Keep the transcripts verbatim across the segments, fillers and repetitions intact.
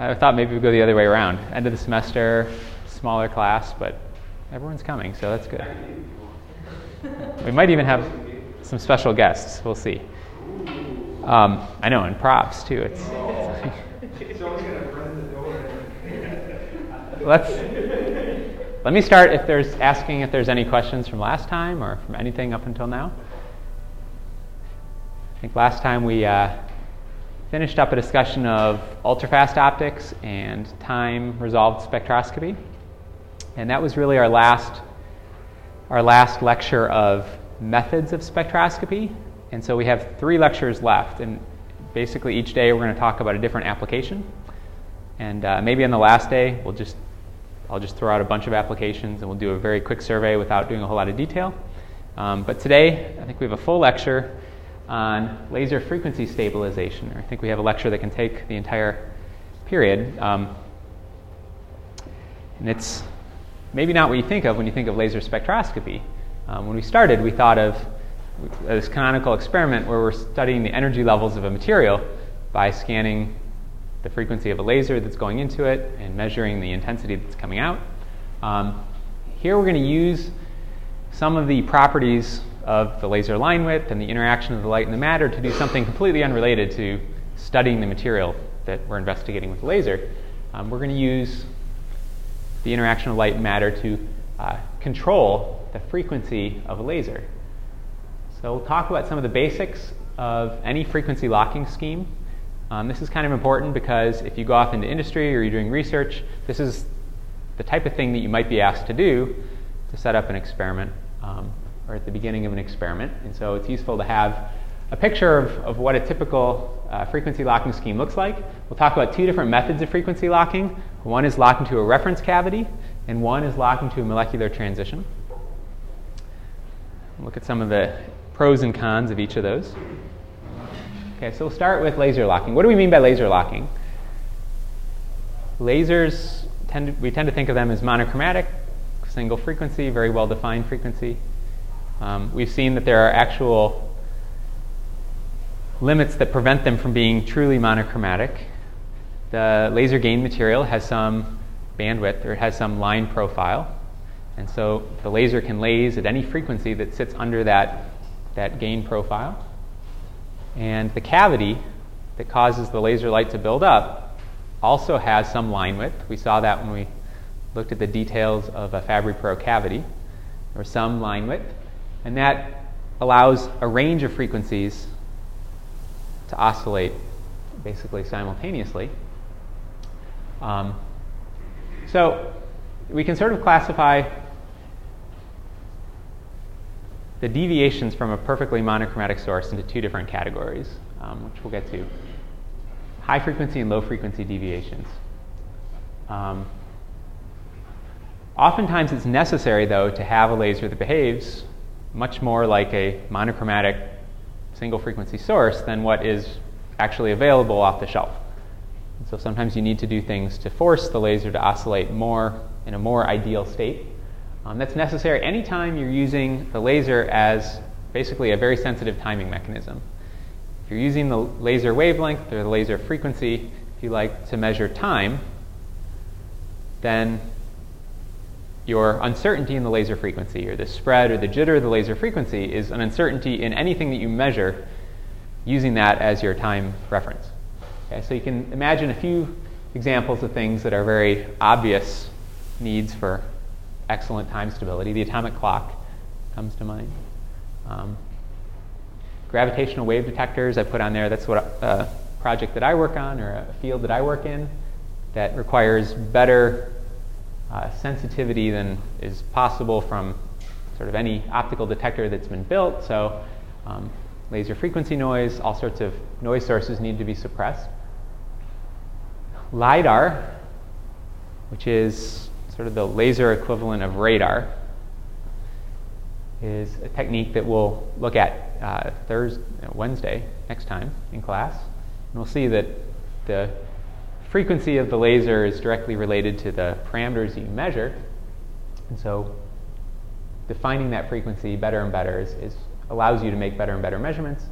I thought maybe we'd go the other way around. End of the semester, smaller class, but everyone's coming, so that's good. We might even have some special guests. We'll see. Um, I know, and props too. It's. Oh. It's like, let's let me start. If there's asking if there's any questions from last time or from anything up until now. I think last time we uh, finished up a discussion of ultrafast optics and time-resolved spectroscopy, and that was really our last our last lecture of methods of spectroscopy. And so we have three lectures left, and basically each day we're going to talk about a different application. And uh, maybe on the last day we'll just I'll just throw out a bunch of applications, and we'll do a very quick survey without doing a whole lot of detail. Um, but today I think we have a full lecture on laser frequency stabilization. I think we have a lecture that can take the entire period. Um, and it's maybe not what you think of when you think of laser spectroscopy. Um, when we started, we thought of this canonical experiment where we're studying the energy levels of a material by scanning the frequency of a laser that's going into it and measuring the intensity that's coming out. Um, here we're going to use some of the properties of the laser line width and the interaction of the light and the matter to do something completely unrelated to studying the material that we're investigating with the laser. Um, we're going to use the interaction of light and matter to uh, control the frequency of a laser. So we'll talk about some of the basics of any frequency locking scheme. Um, this is kind of important because if you go off into industry or you're doing research, this is the type of thing that you might be asked to do to set up an experiment. Um, or at the beginning of an experiment. And so it's useful to have a picture of, of what a typical uh, frequency locking scheme looks like. We'll talk about two different methods of frequency locking. One is locking to a reference cavity, and one is locking to a molecular transition. We'll look at some of the pros and cons of each of those. Okay, so we'll start with laser locking. What do we mean by laser locking? Lasers, tend to, we tend to think of them as monochromatic, single frequency, very well-defined frequency. Um, we've seen that there are actual limits that prevent them from being truly monochromatic. The laser gain material has some bandwidth, or it has some line profile. And so the laser can laze at any frequency that sits under that, that gain profile. And the cavity that causes the laser light to build up also has some line width. We saw that when we looked at the details of a Fabry-Perot cavity, or some line width. And that allows a range of frequencies to oscillate basically simultaneously. Um, so we can sort of classify the deviations from a perfectly monochromatic source into two different categories, um, which we'll get to. High frequency and low frequency deviations. Um, oftentimes it's necessary, though, to have a laser that behaves much more like a monochromatic single frequency source than what is actually available off the shelf. And so sometimes you need to do things to force the laser to oscillate more in a more ideal state. Um, that's necessary anytime you're using the laser as basically a very sensitive timing mechanism. If you're using the laser wavelength or the laser frequency, if you like, to measure time, then your uncertainty in the laser frequency, or the spread or the jitter of the laser frequency, is an uncertainty in anything that you measure using that as your time reference. Okay, so you can imagine a few examples of things that are very obvious needs for excellent time stability. The atomic clock comes to mind. Um, gravitational wave detectors I put on there. That's what a project that I work on, or a field that I work in, that requires better Uh, sensitivity than is possible from sort of any optical detector that's been built. So um, laser frequency noise, all sorts of noise sources need to be suppressed. LIDAR, which is sort of the laser equivalent of radar, is a technique that we'll look at uh, Thursday, Wednesday next time in class. And we'll see that the frequency of the laser is directly related to the parameters you measure, and so defining that frequency better and better is, is allows you to make better and better measurements.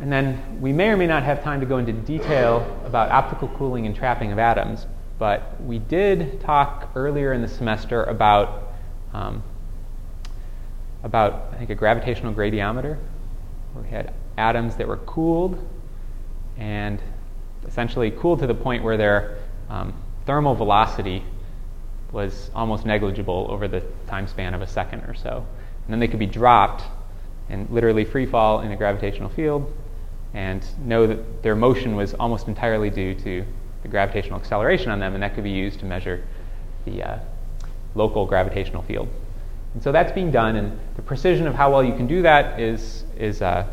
And then we may or may not have time to go into detail about optical cooling and trapping of atoms, but we did talk earlier in the semester about, um, about I think, a gravitational gradiometer, where we had atoms that were cooled and essentially cooled to the point where their um, thermal velocity was almost negligible over the time span of a second or so. And then they could be dropped and literally free fall in a gravitational field and know that their motion was almost entirely due to the gravitational acceleration on them, and that could be used to measure the uh, local gravitational field. And so that's being done, and the precision of how well you can do that is, is uh,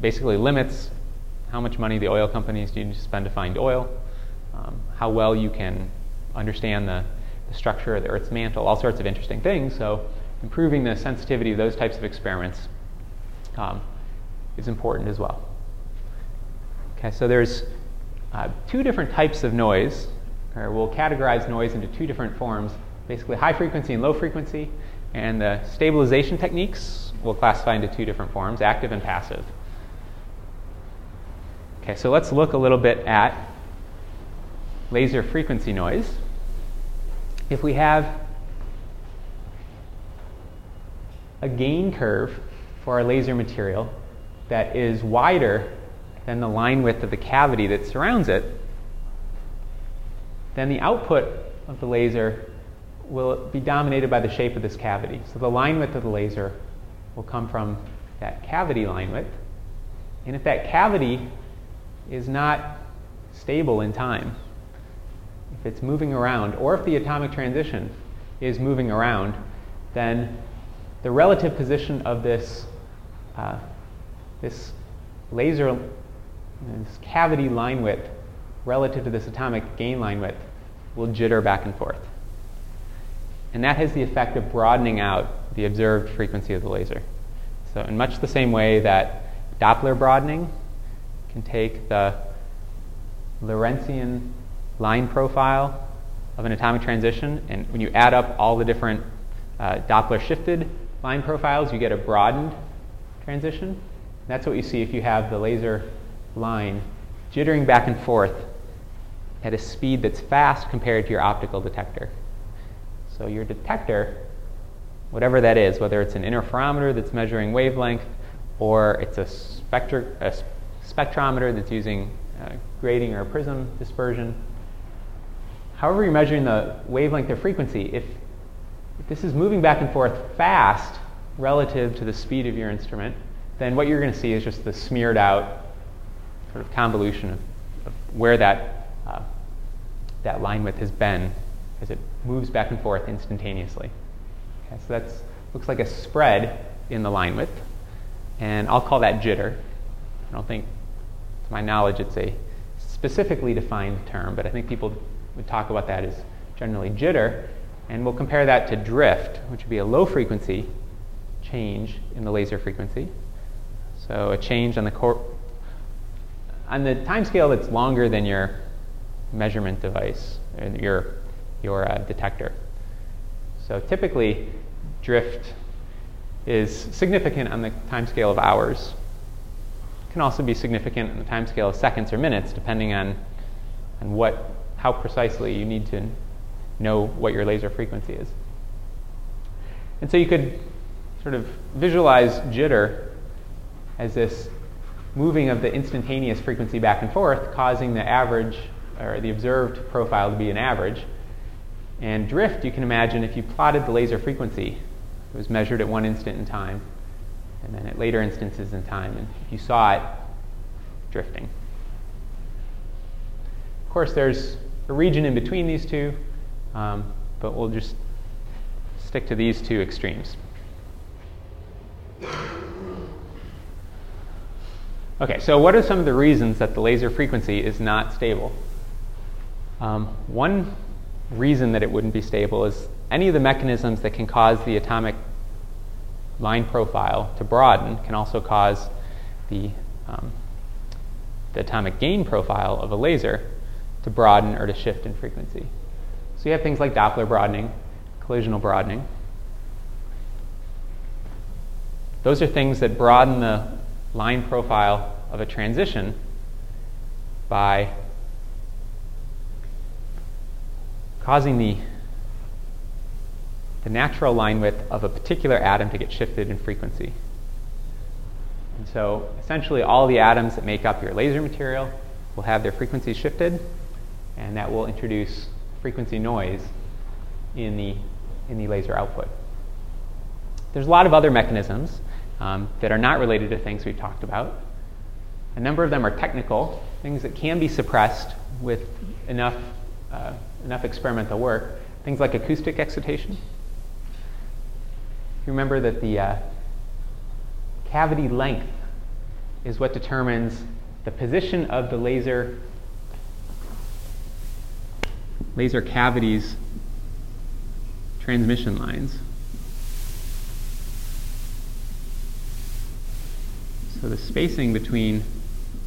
basically limits how much money the oil companies need to spend to find oil, um, how well you can understand the, the structure of the Earth's mantle, all sorts of interesting things. So improving the sensitivity of those types of experiments um, is important as well. Okay, so there's uh, two different types of noise, or we'll categorize noise into two different forms, basically high frequency and low frequency, and the stabilization techniques we'll classify into two different forms, active and passive. Okay, so let's look a little bit at laser frequency noise. If we have a gain curve for our laser material that is wider than the line width of the cavity that surrounds it, then the output of the laser will be dominated by the shape of this cavity. So the line width of the laser will come from that cavity line width. And if that cavity is not stable in time, if it's moving around, or if the atomic transition is moving around, then the relative position of this uh, this laser, you know, this cavity line width relative to this atomic gain line width will jitter back and forth. And that has the effect of broadening out the observed frequency of the laser. So in much the same way that Doppler broadening can take the Lorentzian line profile of an atomic transition, and when you add up all the different uh, Doppler shifted line profiles, you get a broadened transition. And that's what you see if you have the laser line jittering back and forth at a speed that's fast compared to your optical detector. So your detector, whatever that is, whether it's an interferometer that's measuring wavelength, or it's a, spectr- a spectrometer that's using uh, grating or prism dispersion, however you're measuring the wavelength or frequency, if, if this is moving back and forth fast relative to the speed of your instrument, then what you're going to see is just the smeared out sort of convolution of, of where that, uh, that line width has been as it moves back and forth instantaneously. Okay, so that looks like a spread in the line width, and I'll call that jitter. I don't think, to my knowledge, it's a specifically defined term, but I think people would talk about that as generally jitter, and we'll compare that to drift, which would be a low frequency change in the laser frequency. So a change on the cor- on the time scale that's longer than your measurement device, or your your uh, detector. So typically, drift is significant on the time scale of hours. It can also be significant on the time scale of seconds or minutes, depending on, on what, how precisely you need to know what your laser frequency is. And so you could sort of visualize jitter as this moving of the instantaneous frequency back and forth, causing the average, or the observed profile to be an average. And drift, you can imagine, if you plotted the laser frequency, it was measured at one instant in time, and then at later instances in time, and you saw it drifting. Of course, there's a region in between these two, um, but we'll just stick to these two extremes. Okay, so what are some of the reasons that the laser frequency is not stable? Um, one reason that it wouldn't be stable is any of the mechanisms that can cause the atomic line profile to broaden can also cause the, um, the atomic gain profile of a laser to broaden or to shift in frequency. So you have things like Doppler broadening, collisional broadening. Those are things that broaden the line profile of a transition by causing the, the natural line width of a particular atom to get shifted in frequency. And so essentially all the atoms that make up your laser material will have their frequencies shifted, and that will introduce frequency noise in the, in the laser output. There's a lot of other mechanisms um, that are not related to things we've talked about. A number of them are technical, things that can be suppressed with enough, uh, enough experimental work, things like acoustic excitation. You remember that the uh, cavity length is what determines the position of the laser laser cavities transmission lines. So the spacing between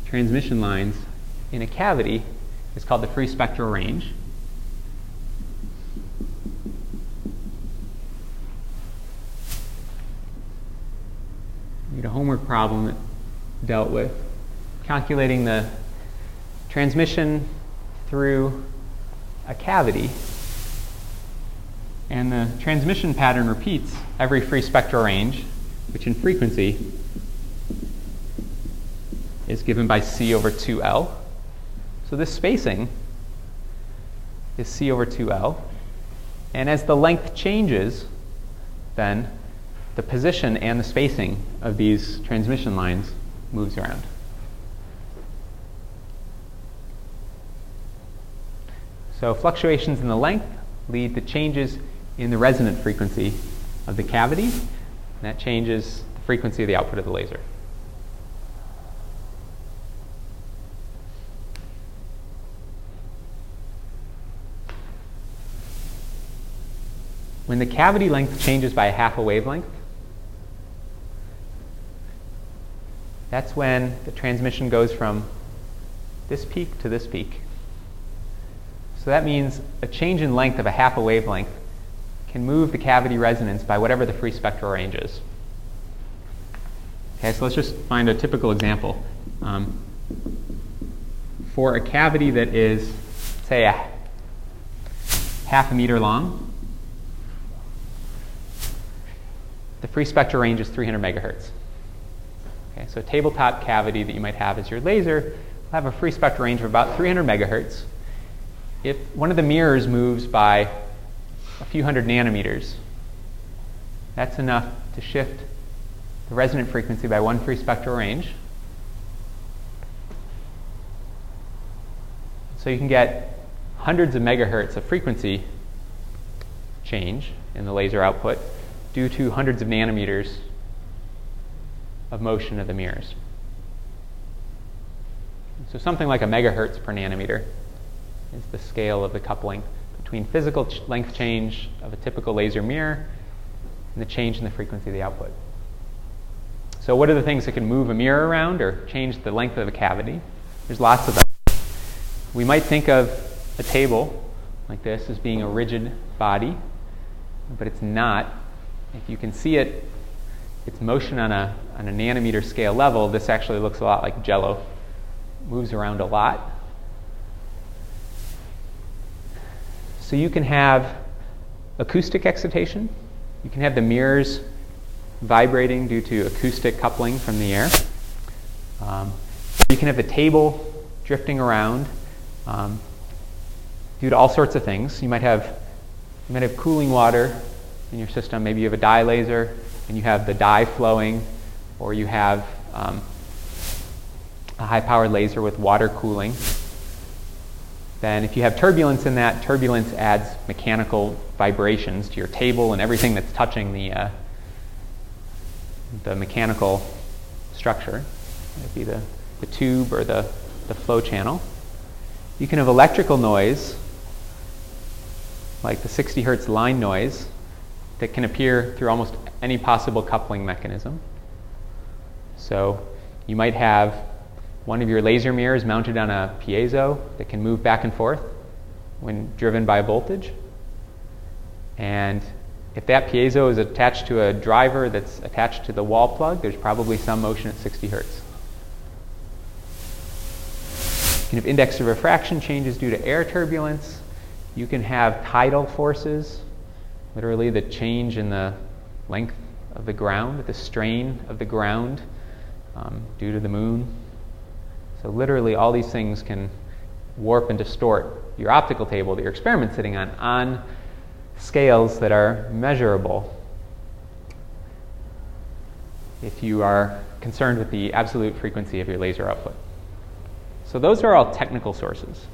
transmission lines in a cavity is called the free spectral range. We had a homework problem that dealt with calculating the transmission through a cavity, and the transmission pattern repeats every free spectral range, which in frequency is given by C over two L. So this spacing is C over two L, and as the length changes, then the position and the spacing of these transmission lines moves around. So fluctuations in the length lead to changes in the resonant frequency of the cavity, and that changes the frequency of the output of the laser. When the cavity length changes by a half a wavelength, that's when the transmission goes from this peak to this peak. So that means a change in length of a half a wavelength can move the cavity resonance by whatever the free spectral range is. Okay, so let's just find a typical example. Um, for a cavity that is, say, a half a meter long, the free spectral range is three hundred megahertz. Okay, so a tabletop cavity that you might have as your laser will have a free spectral range of about three hundred megahertz. If one of the mirrors moves by a few hundred nanometers, that's enough to shift the resonant frequency by one free spectral range. So you can get hundreds of megahertz of frequency change in the laser output due to hundreds of nanometers of motion of the mirrors. So something like a megahertz per nanometer is the scale of the coupling between physical ch- length change of a typical laser mirror and the change in the frequency of the output. So what are the things that can move a mirror around or change the length of a cavity? There's lots of them. We might think of a table like this as being a rigid body, but it's not. If you can see it, its motion on a, on a nanometer scale level, this actually looks a lot like Jello. It moves around a lot. So you can have acoustic excitation. You can have the mirrors vibrating due to acoustic coupling from the air. Um, you can have a table drifting around um, due to all sorts of things. You might have, you might have cooling water in your system. Maybe you have a dye laser and you have the dye flowing, or you have um, a high-powered laser with water cooling. Then if you have turbulence in that, turbulence adds mechanical vibrations to your table and everything that's touching the, uh, the mechanical structure. It would be the, the tube or the, the flow channel. You can have electrical noise, like the sixty hertz line noise, that can appear through almost any possible coupling mechanism. So you might have one of your laser mirrors mounted on a piezo that can move back and forth when driven by voltage. And If that piezo is attached to a driver that's attached to the wall plug, there's probably some motion at sixty hertz. You can have index of refraction changes due to air turbulence. You can have tidal forces, literally the change in the length of the ground, the strain of the ground um, due to the moon. So literally all these things can warp and distort your optical table that your experiment's sitting on on scales that are measurable. If you are concerned with the absolute frequency of your laser output. So those are all technical sources.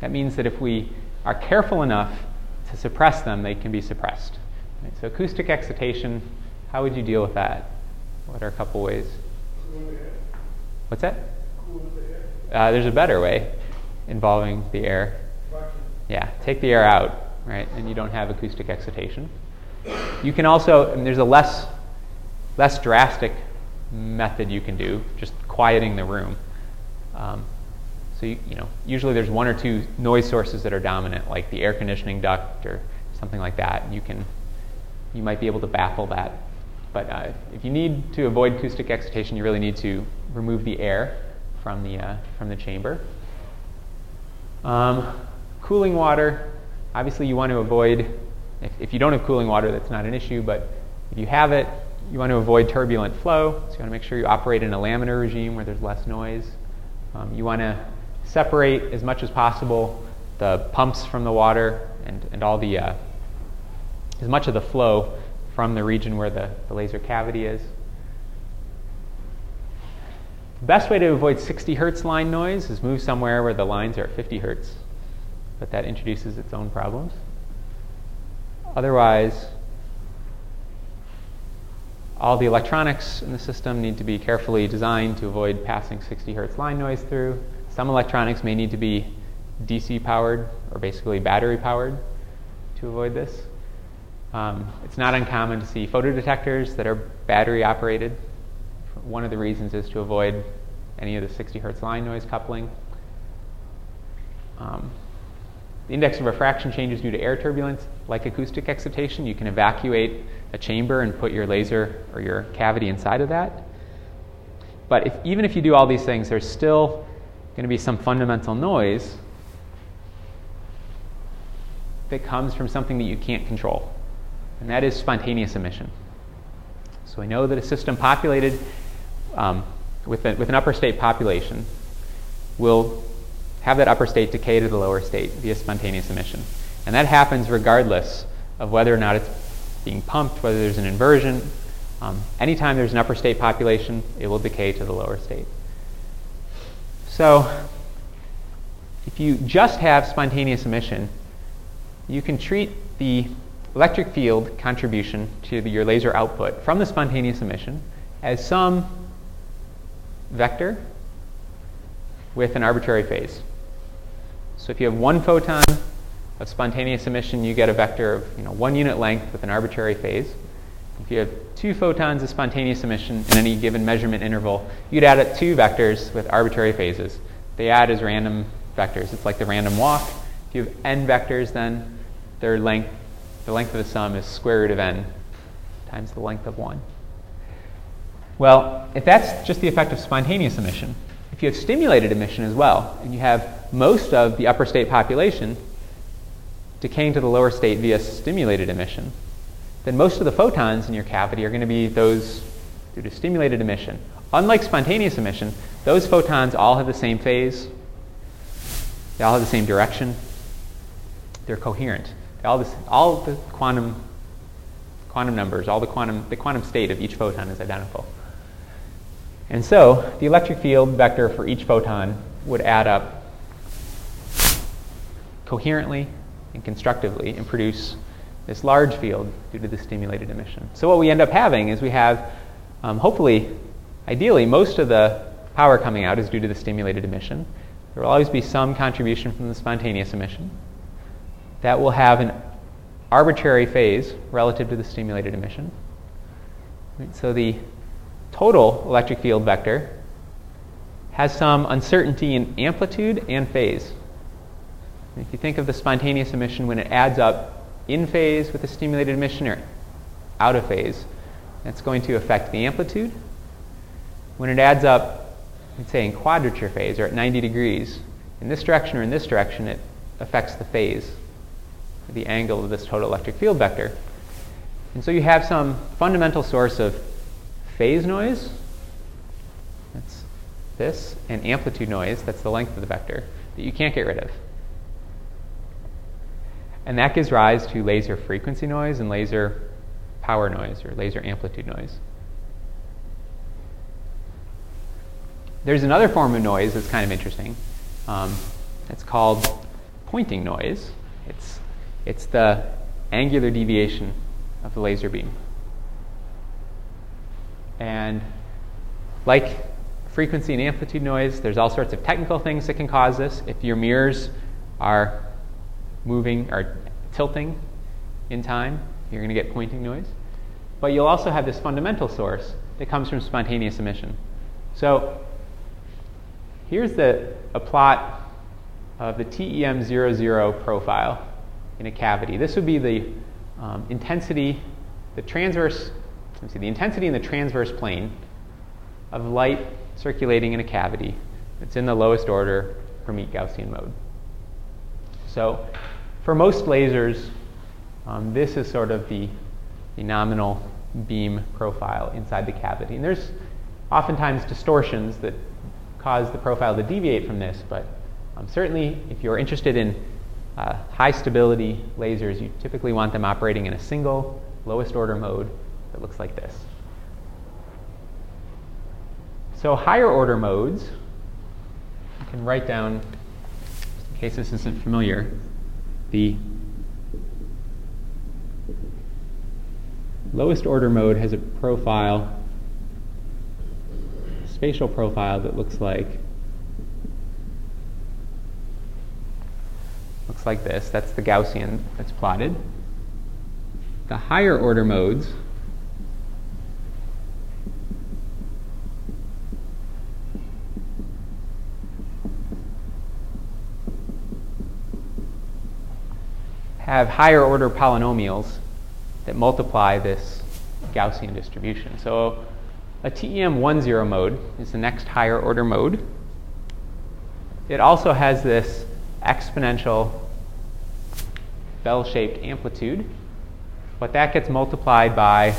That means that if we are careful enough to suppress them, they can be suppressed. Right, so acoustic excitation, how would you deal with that? What are a couple ways? Cool air. What's that? Cool the air. Uh, there's a better way involving the air. Yeah, take the air out, right? And you don't have acoustic excitation. You can also, and there's a less, less drastic method you can do, just quieting the room. Um, so you, you know, usually there's one or two noise sources that are dominant, like the air conditioning duct or something like that. You can, you might be able to baffle that. But uh, if you need to avoid acoustic excitation, you really need to remove the air from the uh, from the chamber. Um, cooling water. Obviously, you want to avoid, if, if you don't have cooling water, that's not an issue, but if you have it, you want to avoid turbulent flow, so you want to make sure you operate in a laminar regime where there's less noise. Um, you want to separate as much as possible the pumps from the water and, and all the, uh, as much of the flow from the region where the, the laser cavity is. The best way to avoid sixty hertz line noise is move somewhere where the lines are at fifty hertz. But that introduces its own problems. Otherwise, all the electronics in the system need to be carefully designed to avoid passing sixty hertz line noise through. Some electronics may need to be D C powered or basically battery powered to avoid this. Um, it's not uncommon to see photodetectors that are battery operated. One of the reasons is to avoid any of the sixty hertz line noise coupling. Um, The index of refraction changes due to air turbulence. Like acoustic excitation, you can evacuate a chamber and put your laser or your cavity inside of that. But if, even if you do all these things, there's still going to be some fundamental noise that comes from something that you can't control, and that is spontaneous emission. So we know that a system populated um, with, a, with an upper state population will have that upper state decay to the lower state via spontaneous emission. And that happens regardless of whether or not it's being pumped, whether there's an inversion. Um, anytime there's an upper state population, it will decay to the lower state. So if you just have spontaneous emission, you can treat the electric field contribution to the, your laser output from the spontaneous emission as some vector with an arbitrary phase. So if you have one photon of spontaneous emission, you get a vector of you know, one unit length with an arbitrary phase. If you have two photons of spontaneous emission in any given measurement interval, you'd add up two vectors with arbitrary phases. They add as random vectors. It's like the random walk. If you have n vectors, then their length, the length of the sum is square root of n times the length of one. Well, if that's just the effect of spontaneous emission, if you have stimulated emission as well, and you have most of the upper state population decaying to the lower state via stimulated emission, then most of the photons in your cavity are going to be those due to stimulated emission. Unlike spontaneous emission, those photons all have the same phase. They all have the same direction. They're coherent. They all, this, all the quantum, quantum numbers, all the quantum, the quantum state of each photon is identical. And so the electric field vector for each photon would add up coherently and constructively and produce this large field due to the stimulated emission. So what we end up having is we have, um, hopefully, ideally, most of the power coming out is due to the stimulated emission. There will always be some contribution from the spontaneous emission. That will have an arbitrary phase relative to the stimulated emission. So the total electric field vector has some uncertainty in amplitude and phase. And if you think of the spontaneous emission, when it adds up in phase with the stimulated missionary, out of phase. That's going to affect the amplitude. When it adds up, let's say in quadrature phase, or at ninety degrees, in this direction or in this direction, it affects the phase, the angle of this total electric field vector. And so you have some fundamental source of phase noise, that's this, and amplitude noise, that's the length of the vector, that you can't get rid of. And that gives rise to laser frequency noise and laser power noise, or laser amplitude noise. There's another form of noise that's kind of interesting. Um, it's called pointing noise. It's, it's the angular deviation of the laser beam. And like frequency and amplitude noise, there's all sorts of technical things that can cause this. If your mirrors are moving or tilting in time, you're going to get pointing noise. But you'll also have this fundamental source that comes from spontaneous emission. So here's the, a plot of the T E M zero zero profile in a cavity. This would be the um, intensity, the transverse, let me see, the intensity in the transverse plane of light circulating in a cavity that's in the lowest order Hermite Gaussian mode. So for most lasers, um, this is sort of the, the nominal beam profile inside the cavity. And there's oftentimes distortions that cause the profile to deviate from this, but um, certainly if you're interested in uh, high stability lasers, you typically want them operating in a single lowest order mode that looks like this. So higher order modes, you can write down, in case this isn't familiar, the lowest order mode has a profile, a spatial profile that looks like looks like this. That's the Gaussian that's plotted. The higher order modes have higher order polynomials that multiply this Gaussian distribution. So a T E M ten mode is the next higher order mode. It also has this exponential bell-shaped amplitude, but that gets multiplied by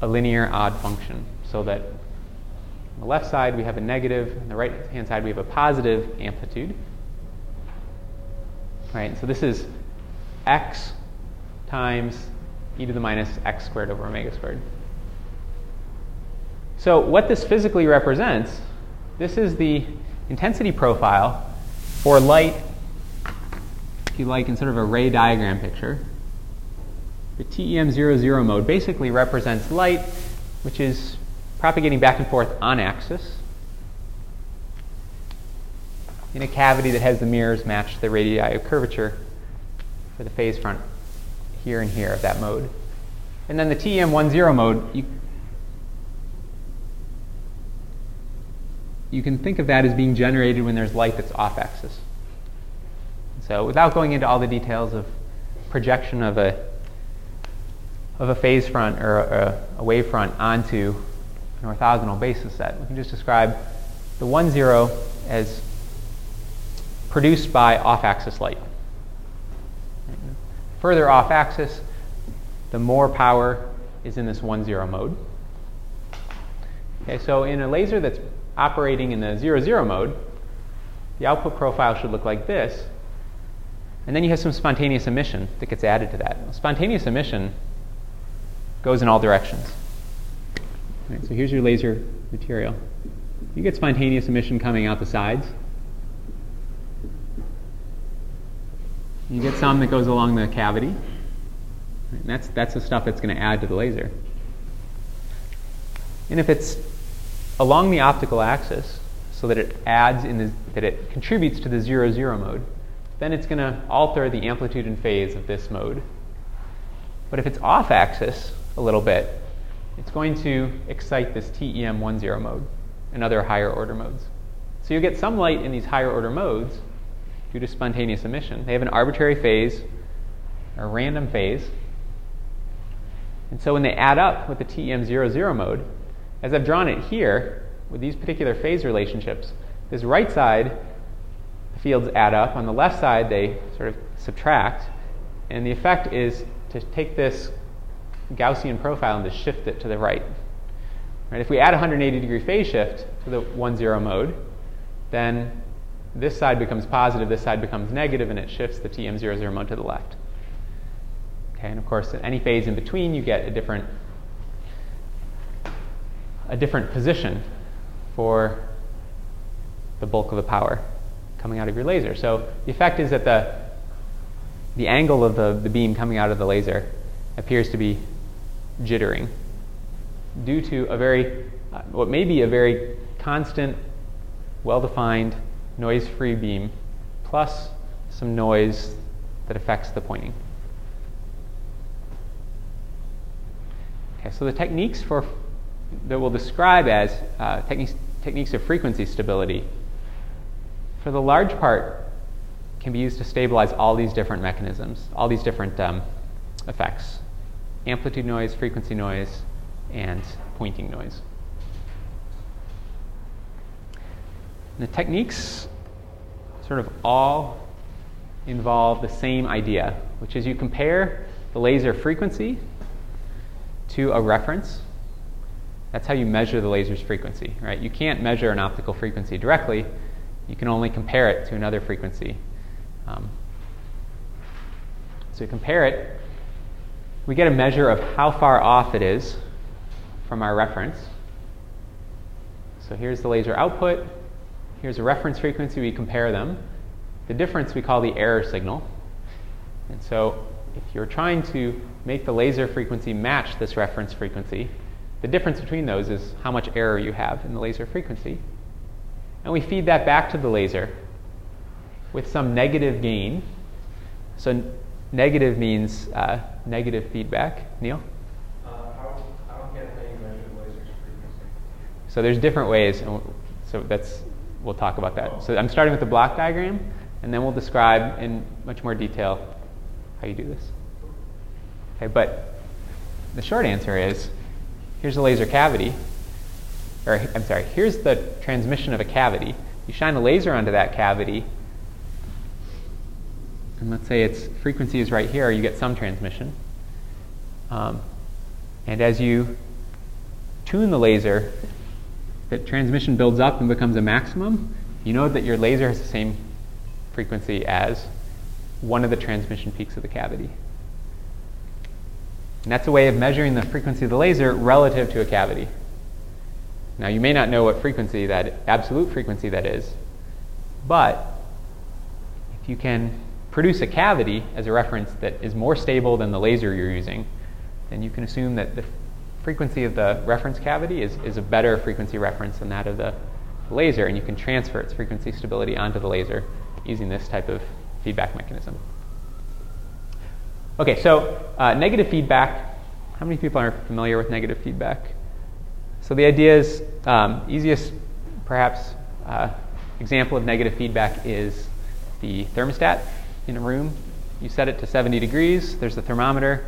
a linear odd function, so that on the left side we have a negative, on the right-hand side we have a positive amplitude. Right, so this is x times e to the minus x squared over omega squared. So what this physically represents, this is the intensity profile for light, if you like, in sort of a ray diagram picture. The T E M zero zero mode basically represents light, which is propagating back and forth on axis in a cavity that has the mirrors match the radii of curvature for the phase front here and here of that mode. And then the T E M ten mode, you, you can think of that as being generated when there's light that's off-axis. So without going into all the details of projection of a, of a phase front or a, a wave front onto an orthogonal basis set, we can just describe the one zero as produced by off-axis light. Further off-axis, the more power is in this one zero mode. Okay, so in a laser that's operating in the zero zero mode, the output profile should look like this. And then you have some spontaneous emission that gets added to that. Spontaneous emission goes in all directions. All right, so here's your laser material. You get spontaneous emission coming out the sides. You get some that goes along the cavity. And that's, that's the stuff that's going to add to the laser. And if it's along the optical axis, so that it adds in the, that it contributes to the zero zero mode, then it's going to alter the amplitude and phase of this mode. But if it's off axis a little bit, it's going to excite this T E M ten mode and other higher order modes. So you get some light in these higher order modes due to spontaneous emission. They have an arbitrary phase or random phase. And so when they add up with the T E M zero zero mode, as I've drawn it here, with these particular phase relationships, this right side, the fields add up. On the left side, they sort of subtract. And the effect is to take this Gaussian profile and to shift it to the right. Right? If we add one hundred eighty degree phase shift to the one zero mode, then this side becomes positive, this side becomes negative, and it shifts the T M zero zero mode to the left. Okay, and of course, at any phase in between, you get a different, a different position for the bulk of the power coming out of your laser. So the effect is that the, the angle of the, the beam coming out of the laser appears to be jittering due to a very, uh, what may be a very constant, well-defined, noise-free beam plus some noise that affects the pointing. Okay, so the techniques for that we'll describe as uh, techniques techniques of frequency stability, for the large part, can be used to stabilize all these different mechanisms, all these different um, effects: amplitude noise, frequency noise, and pointing noise. The techniques sort of all involve the same idea, which is you compare the laser frequency to a reference. That's how you measure the laser's frequency, right? You can't measure an optical frequency directly. You can only compare it to another frequency. Um, so you compare it. We get a measure of how far off it is from our reference. So here's the laser output. Here's a reference frequency, we compare them. The difference we call the error signal. And so if you're trying to make the laser frequency match this reference frequency, the difference between those is how much error you have in the laser frequency. And we feed that back to the laser with some negative gain. So n- negative means uh, negative feedback. Neil? Uh, how, I don't get how you measure the laser's frequency. So there's different ways, and so that's we'll talk about that. So I'm starting with the block diagram, and then we'll describe in much more detail how you do this. Okay, but the short answer is, here's a laser cavity, or I'm sorry, here's the transmission of a cavity. You shine a laser onto that cavity, and let's say its frequency is right here, you get some transmission. Um, and as you tune the laser, that transmission builds up and becomes a maximum, you know that your laser has the same frequency as one of the transmission peaks of the cavity. And that's a way of measuring the frequency of the laser relative to a cavity. Now, you may not know what frequency that, absolute frequency that is, but if you can produce a cavity as a reference that is more stable than the laser you're using, then you can assume that the frequency of the reference cavity is, is a better frequency reference than that of the laser, and you can transfer its frequency stability onto the laser using this type of feedback mechanism. Okay, so uh, negative feedback. How many people are familiar with negative feedback? So the idea is, um, easiest perhaps uh, example of negative feedback is the thermostat in a room. You set it to seventy degrees, there's the thermometer.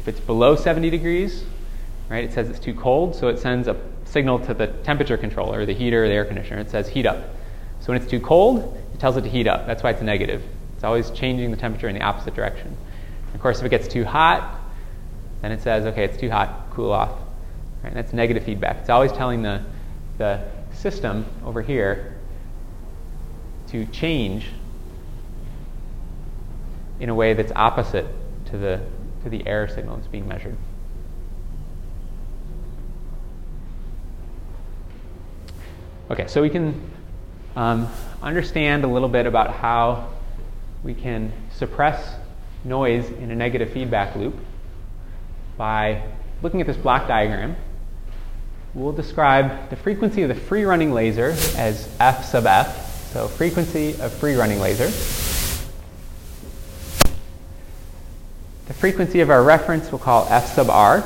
If it's below seventy degrees, right, it says it's too cold, so it sends a signal to the temperature controller, the heater, or the air conditioner. It says heat up. So when it's too cold, it tells it to heat up. That's why it's a negative. It's always changing the temperature in the opposite direction. Of course, if it gets too hot, then it says, okay, it's too hot, cool off. Right, and that's negative feedback. It's always telling the, the system over here to change in a way that's opposite to the, to the error signal that's being measured. Okay, so we can um, understand a little bit about how we can suppress noise in a negative feedback loop by looking at this block diagram. We'll describe the frequency of the free-running laser as F sub F, so frequency of free-running laser. The frequency of our reference we'll call F sub R.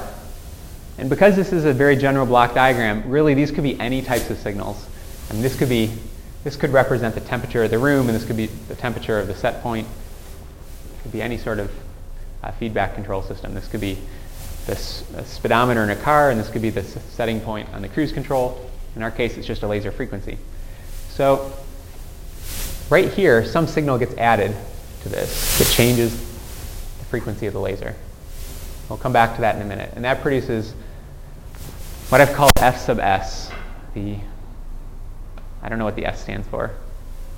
And because this is a very general block diagram, really these could be any types of signals. And this could be, this could represent the temperature of the room, and this could be the temperature of the set point. It could be any sort of uh, feedback control system. This could be the speedometer in a car, and this could be the setting point on the cruise control. In our case, it's just a laser frequency. So right here, some signal gets added to this that changes the frequency of the laser. We'll come back to that in a minute. And that produces what I've called F sub S. The, I don't know what the S stands for.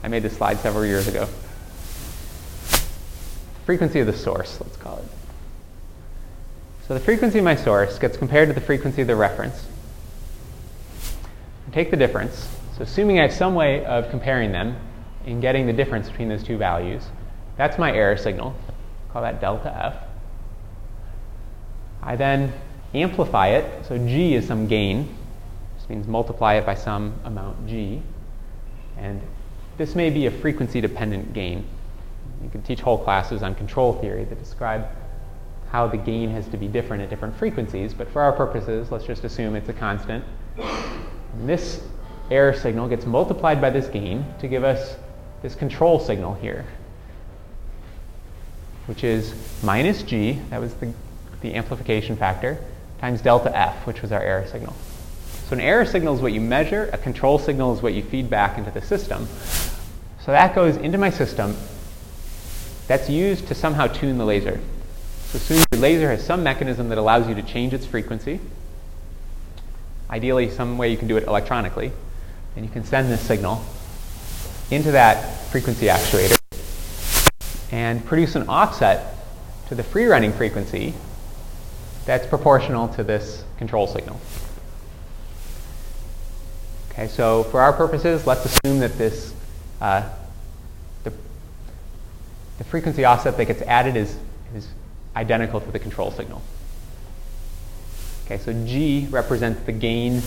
I made this slide several years ago. Frequency of the source, let's call it. So the frequency of my source gets compared to the frequency of the reference. I take the difference. So assuming I have some way of comparing them and getting the difference between those two values, that's my error signal. Call that delta F. I then amplify it. So G is some gain. This means multiply it by some amount G. And this may be a frequency-dependent gain. You can teach whole classes on control theory that describe how the gain has to be different at different frequencies, but for our purposes, let's just assume it's a constant. And this error signal gets multiplied by this gain to give us this control signal here, which is minus G, that was the, the amplification factor, times delta F, which was our error signal. So an error signal is what you measure, a control signal is what you feed back into the system. So that goes into my system. That's used to somehow tune the laser. So assume your laser has some mechanism that allows you to change its frequency. Ideally, some way you can do it electronically. And you can send this signal into that frequency actuator and produce an offset to the free-running frequency that's proportional to this control signal. Okay, so for our purposes, let's assume that this uh, the, the frequency offset that gets added is, is identical to the control signal. Okay, so G represents the gain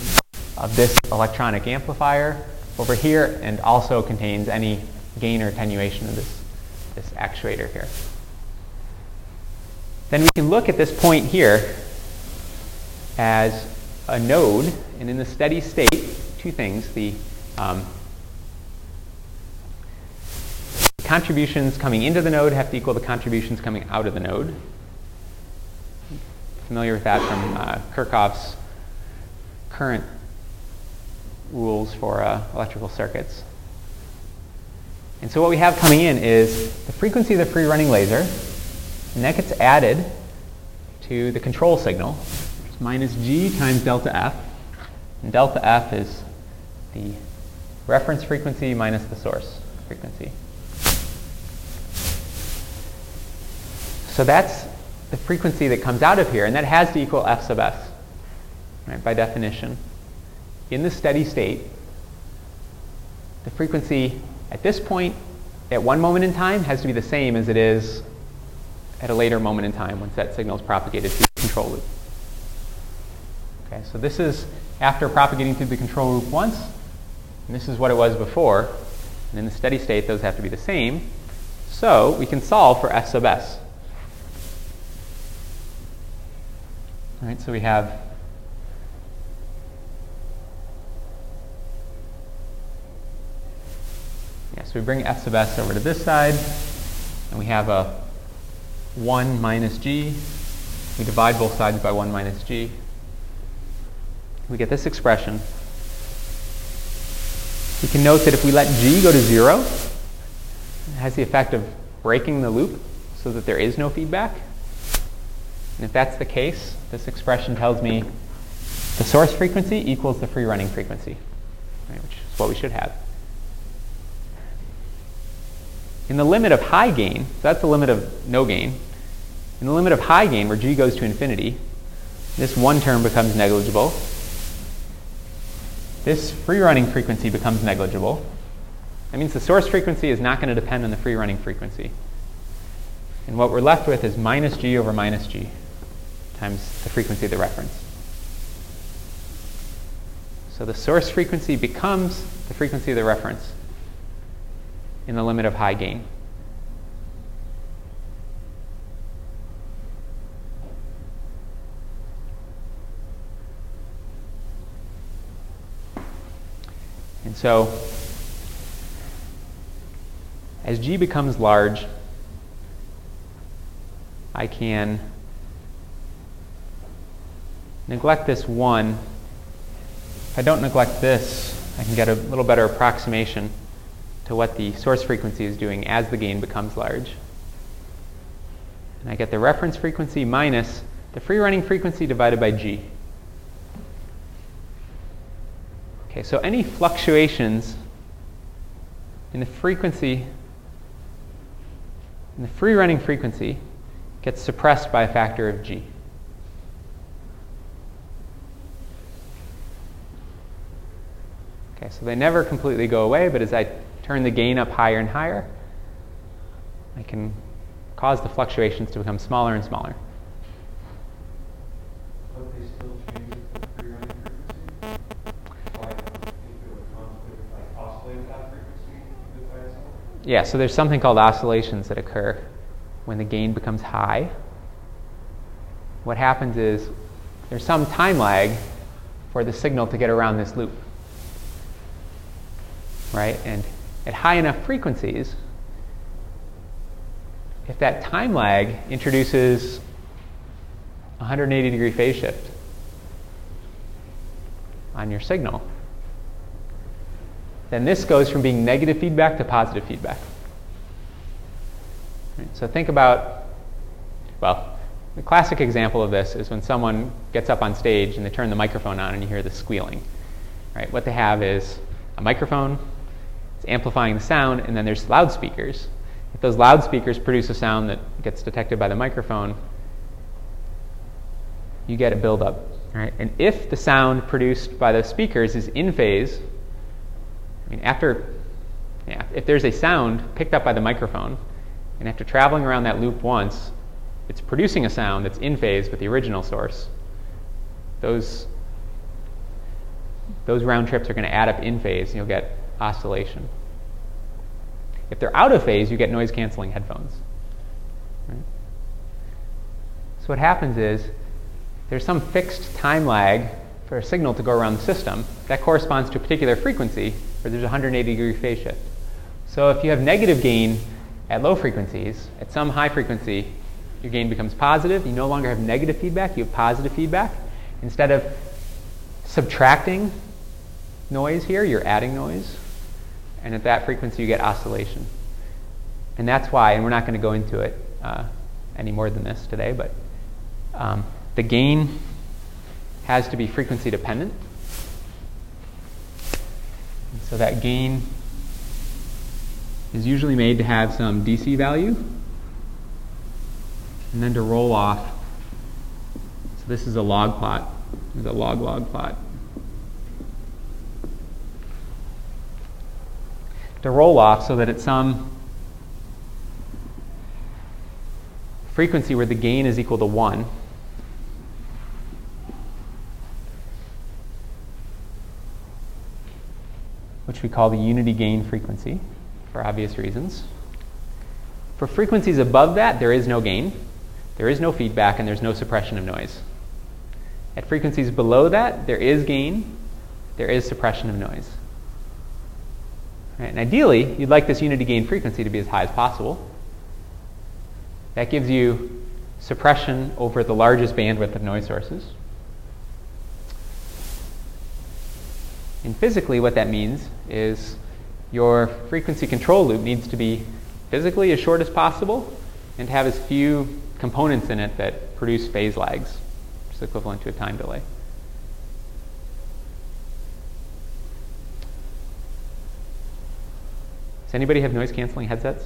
of this electronic amplifier over here and also contains any gain or attenuation of this, this actuator here. Then we can look at this point here as a node, and in the steady state, two things, the um, contributions coming into the node have to equal the contributions coming out of the node. Familiar with that from uh, Kirchhoff's current rules for uh, electrical circuits. And so what we have coming in is the frequency of the free-running laser, and that gets added to the control signal, which is minus G times delta F. And delta F is the reference frequency minus the source frequency. So that's the frequency that comes out of here, and that has to equal F sub S, right, by definition. In the steady state, the frequency at this point, at one moment in time, has to be the same as it is at a later moment in time once that signal is propagated through the control loop. Okay, so this is after propagating through the control loop once, and this is what it was before, and in the steady state, those have to be the same. So we can solve for F sub S. All right, so we have yeah, so we bring F sub S over to this side, and we have a one minus G. We divide both sides by one minus G. We get this expression. You can note that if we let G go to zero, it has the effect of breaking the loop so that there is no feedback. And if that's the case, this expression tells me the source frequency equals the free-running frequency, right, which is what we should have. In the limit of high gain, so that's the limit of no gain. In the limit of high gain, where G goes to infinity, this one term becomes negligible. This free-running frequency becomes negligible. That means the source frequency is not going to depend on the free-running frequency. And what we're left with is minus G over minus G times the frequency of the reference. So the source frequency becomes the frequency of the reference in the limit of high gain. And so as G becomes large, I can neglect this one. If I don't neglect this, I can get a little better approximation to what the source frequency is doing as the gain becomes large. And I get the reference frequency minus the free-running frequency divided by G. Okay, so any fluctuations in the frequency, in the free-running frequency, gets suppressed by a factor of G. Okay, so they never completely go away, but as I turn the gain up higher and higher, I can cause the fluctuations to become smaller and smaller. But they still change the free running frequency? Like, if it would constantly, like, oscillate that frequency by itself? Yeah, so there's something called oscillations that occur when the gain becomes high. What happens is there's some time lag for the signal to get around this loop. Right? And at high enough frequencies, if that time lag introduces one hundred eighty degree phase shift on your signal, then this goes from being negative feedback to positive feedback. Right? So think about, well, the classic example of this is when someone gets up on stage and they turn the microphone on and you hear the squealing. Right? What they have is a microphone, it's amplifying the sound, and then there's loudspeakers. If those loudspeakers produce a sound that gets detected by the microphone, you get a buildup. Right? And if the sound produced by those speakers is in phase, I mean, after, yeah, if there's a sound picked up by the microphone, and after traveling around that loop once, it's producing a sound that's in phase with the original source, those those round trips are going to add up in phase and you'll get oscillation. If they're out of phase, you get noise canceling headphones. Right? So what happens is there's some fixed time lag for a signal to go around the system that corresponds to a particular frequency where there's a one hundred eighty degree phase shift. So if you have negative gain at low frequencies, at some high frequency, your gain becomes positive. You no longer have negative feedback, you have positive feedback. Instead of subtracting noise here, you're adding noise, and at that frequency you get oscillation. And that's why, and we're not going to go into it uh, any more than this today, but um, the gain has to be frequency dependent. And so that gain is usually made to have some D C value and then to roll off. So this is a log plot. There's a log log plot. To roll off so that at some frequency where the gain is equal to one, which we call the unity gain frequency for obvious reasons. For frequencies above that, there is no gain, there is no feedback, and there's no suppression of noise. At frequencies below that, there is gain, there is suppression of noise. Right? And ideally, you'd like this unity gain frequency to be as high as possible. That gives you suppression over the largest bandwidth of noise sources. And physically, what that means is your frequency control loop needs to be physically as short as possible and have as few components in it that produce phase lags, which is equivalent to a time delay. Does anybody have noise-canceling headsets?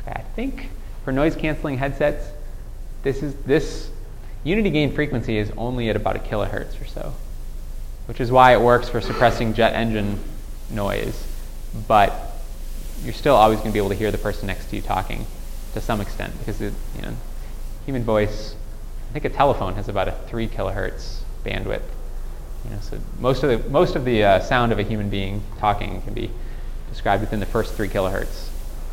Okay, I think for noise-canceling headsets, this is this unity gain frequency is only at about a kilohertz or so, which is why it works for suppressing jet engine noise. But you're still always going to be able to hear the person next to you talking to some extent, because it, you know, human voice. I think a telephone has about a three kilohertz bandwidth. You know, so most of the, most of the uh, sound of a human being talking can be described within the first three kilohertz.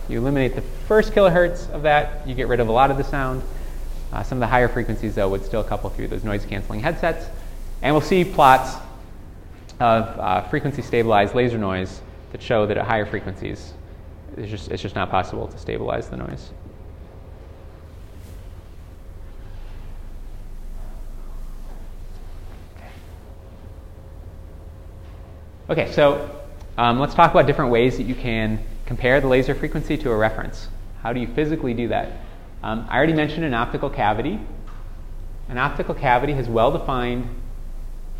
You eliminate the first kilohertz of that, you get rid of a lot of the sound. Uh, some of the higher frequencies, though, would still couple through those noise-canceling headsets. And we'll see plots of uh, frequency-stabilized laser noise that show that at higher frequencies, it's just it's just not possible to stabilize the noise. Okay, so um, let's talk about different ways that you can compare the laser frequency to a reference. How do you physically do that? Um, I already mentioned an optical cavity. An optical cavity has well-defined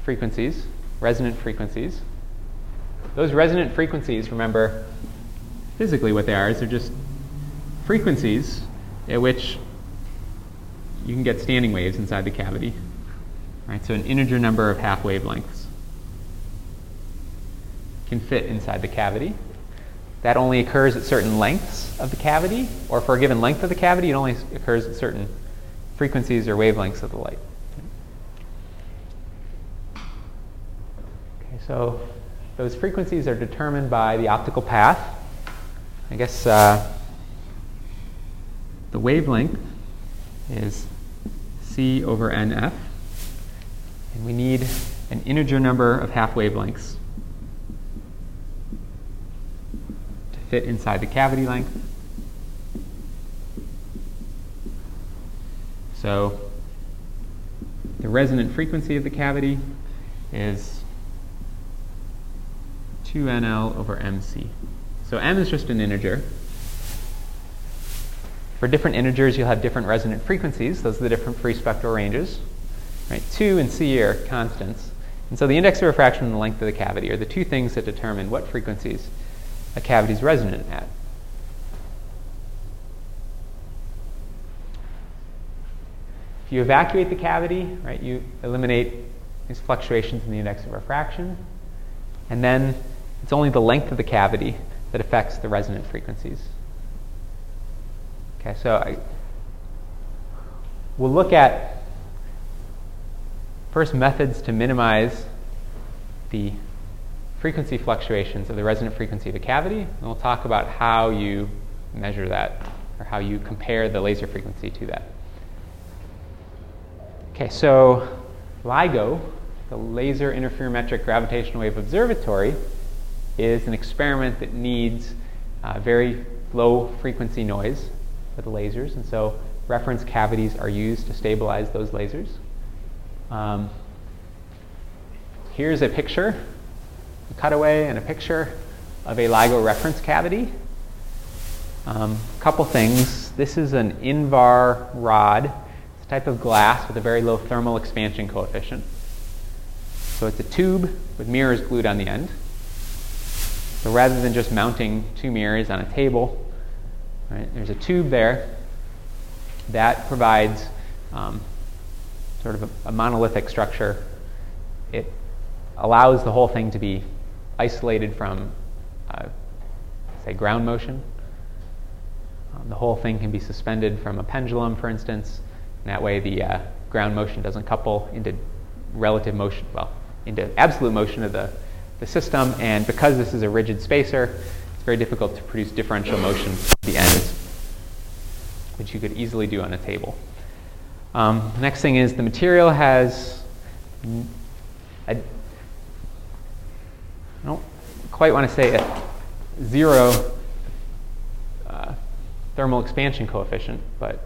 frequencies, resonant frequencies. Those resonant frequencies, remember, physically what they are is they're just frequencies at which you can get standing waves inside the cavity. Right? So an integer number of half wavelengths can fit inside the cavity. That only occurs at certain lengths of the cavity, or for a given length of the cavity, it only occurs at certain frequencies or wavelengths of the light. Okay, so those frequencies are determined by the optical path. I guess uh, the wavelength is C over N F, and we need an integer number of half wavelengths fit inside the cavity length. So the resonant frequency of the cavity is two N L over M C. So M is just an integer. For different integers, you'll have different resonant frequencies. Those are the different free spectral ranges. Right? two and C are constants. And so the index of refraction and the length of the cavity are the two things that determine what frequencies a cavity is resonant at. If you evacuate the cavity, right, you eliminate these fluctuations in the index of refraction, and then it's only the length of the cavity that affects the resonant frequencies. Okay, so I, we'll look at first methods to minimize the frequency fluctuations of the resonant frequency of a cavity, and we'll talk about how you measure that, or how you compare the laser frequency to that. Okay, so LIGO, the Laser Interferometric Gravitational Wave Observatory, is an experiment that needs uh, very low frequency noise for the lasers, and so reference cavities are used to stabilize those lasers. Um, here's a picture, a cutaway and a picture of a LIGO reference cavity. Um, couple things. This is an INVAR rod. It's a type of glass with a very low thermal expansion coefficient. So it's a tube with mirrors glued on the end. So rather than just mounting two mirrors on a table, right, there's a tube there that provides um, sort of a, a monolithic structure. It allows the whole thing to be isolated from, uh, say, ground motion. Um, the whole thing can be suspended from a pendulum, for instance, and that way the uh, ground motion doesn't couple into relative motion, well, into absolute motion of the, the system, and because this is a rigid spacer, it's very difficult to produce differential motion from the ends, which you could easily do on a table. Um, the next thing is the material has a I don't quite want to say a zero uh, thermal expansion coefficient, but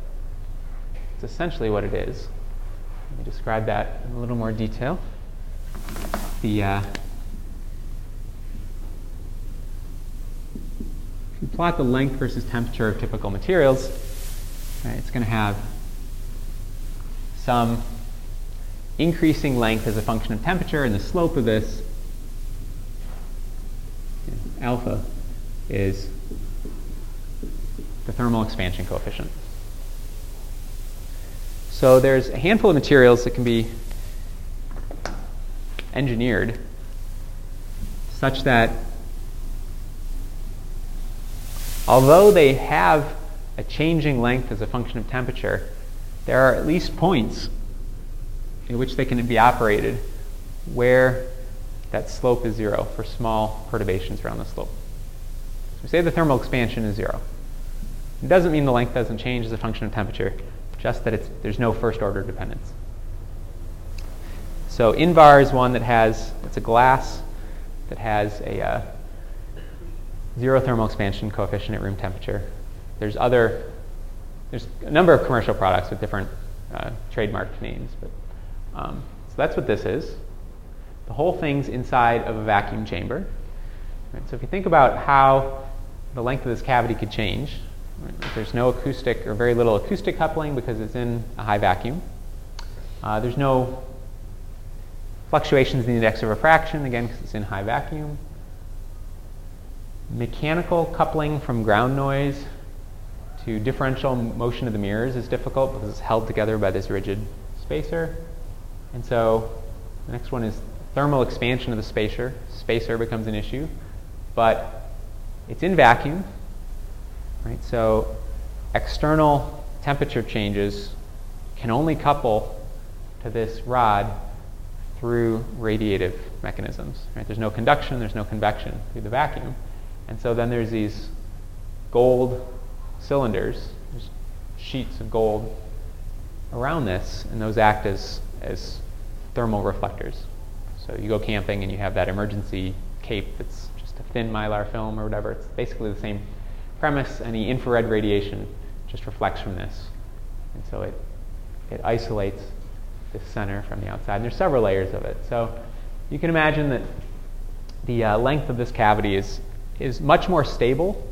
it's essentially what it is. Let me describe that in a little more detail. The uh, if you plot the length versus temperature of typical materials, right, it's going to have some increasing length as a function of temperature, and the slope of this alpha is the thermal expansion coefficient. So there's a handful of materials that can be engineered such that although they have a changing length as a function of temperature, there are at least points in which they can be operated where that slope is zero for small perturbations around the slope. So we say the thermal expansion is zero. It doesn't mean the length doesn't change as a function of temperature, just that it's, there's no first order dependence. So INVAR is one that has, it's a glass that has a uh, zero thermal expansion coefficient at room temperature. There's other, there's a number of commercial products with different uh, trademarked names. But, um, so that's what this is. The whole thing's inside of a vacuum chamber. Right, so if you think about how the length of this cavity could change, right, there's no acoustic or very little acoustic coupling because it's in a high vacuum. Uh, there's no fluctuations in the index of refraction, again, because it's in high vacuum. Mechanical coupling from ground noise to differential motion of the mirrors is difficult because it's held together by this rigid spacer. And so the next one is thermal expansion of the spacer. Spacer becomes an issue, but it's in vacuum, right? So external temperature changes can only couple to this rod through radiative mechanisms, right? There's no conduction, there's no convection through the vacuum. And so then there's these gold cylinders, there's sheets of gold around this, and those act as, as thermal reflectors. So you go camping and you have that emergency cape that's just a thin mylar film or whatever. It's basically the same premise. Any infrared radiation just reflects from this. And so it, it isolates the center from the outside. And there's several layers of it. So you can imagine that the uh, length of this cavity is is much more stable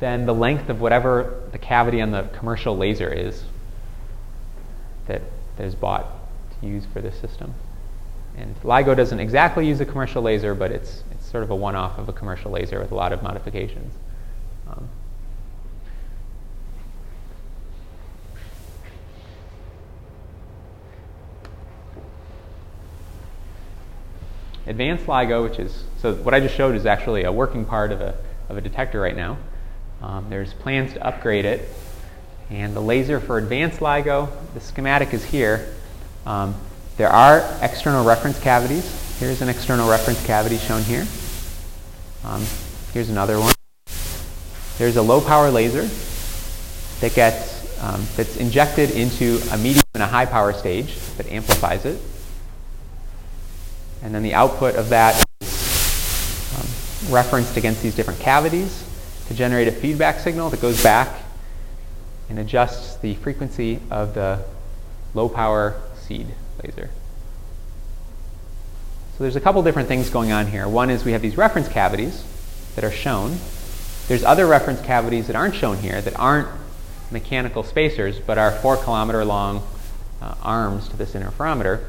than the length of whatever the cavity on the commercial laser is that, that is bought to use for this system. And LIGO doesn't exactly use a commercial laser, but it's, it's sort of a one-off of a commercial laser with a lot of modifications. Um, Advanced LIGO, which is, so what I just showed is actually a working part of a, of a detector right now. Um, there's plans to upgrade it. And the laser for advanced LIGO, the schematic is here. Um, there are external reference cavities. Here's an external reference cavity shown here. Um, here's another one. There's a low power laser that gets, um, that's injected into a medium and a high power stage that amplifies it. And then the output of that is um, referenced against these different cavities to generate a feedback signal that goes back and adjusts the frequency of the low-power seed laser. So there's a couple different things going on here. One is we have these reference cavities that are shown. There's other reference cavities that aren't shown here, that aren't mechanical spacers, but are four-kilometer-long uh, arms to this interferometer.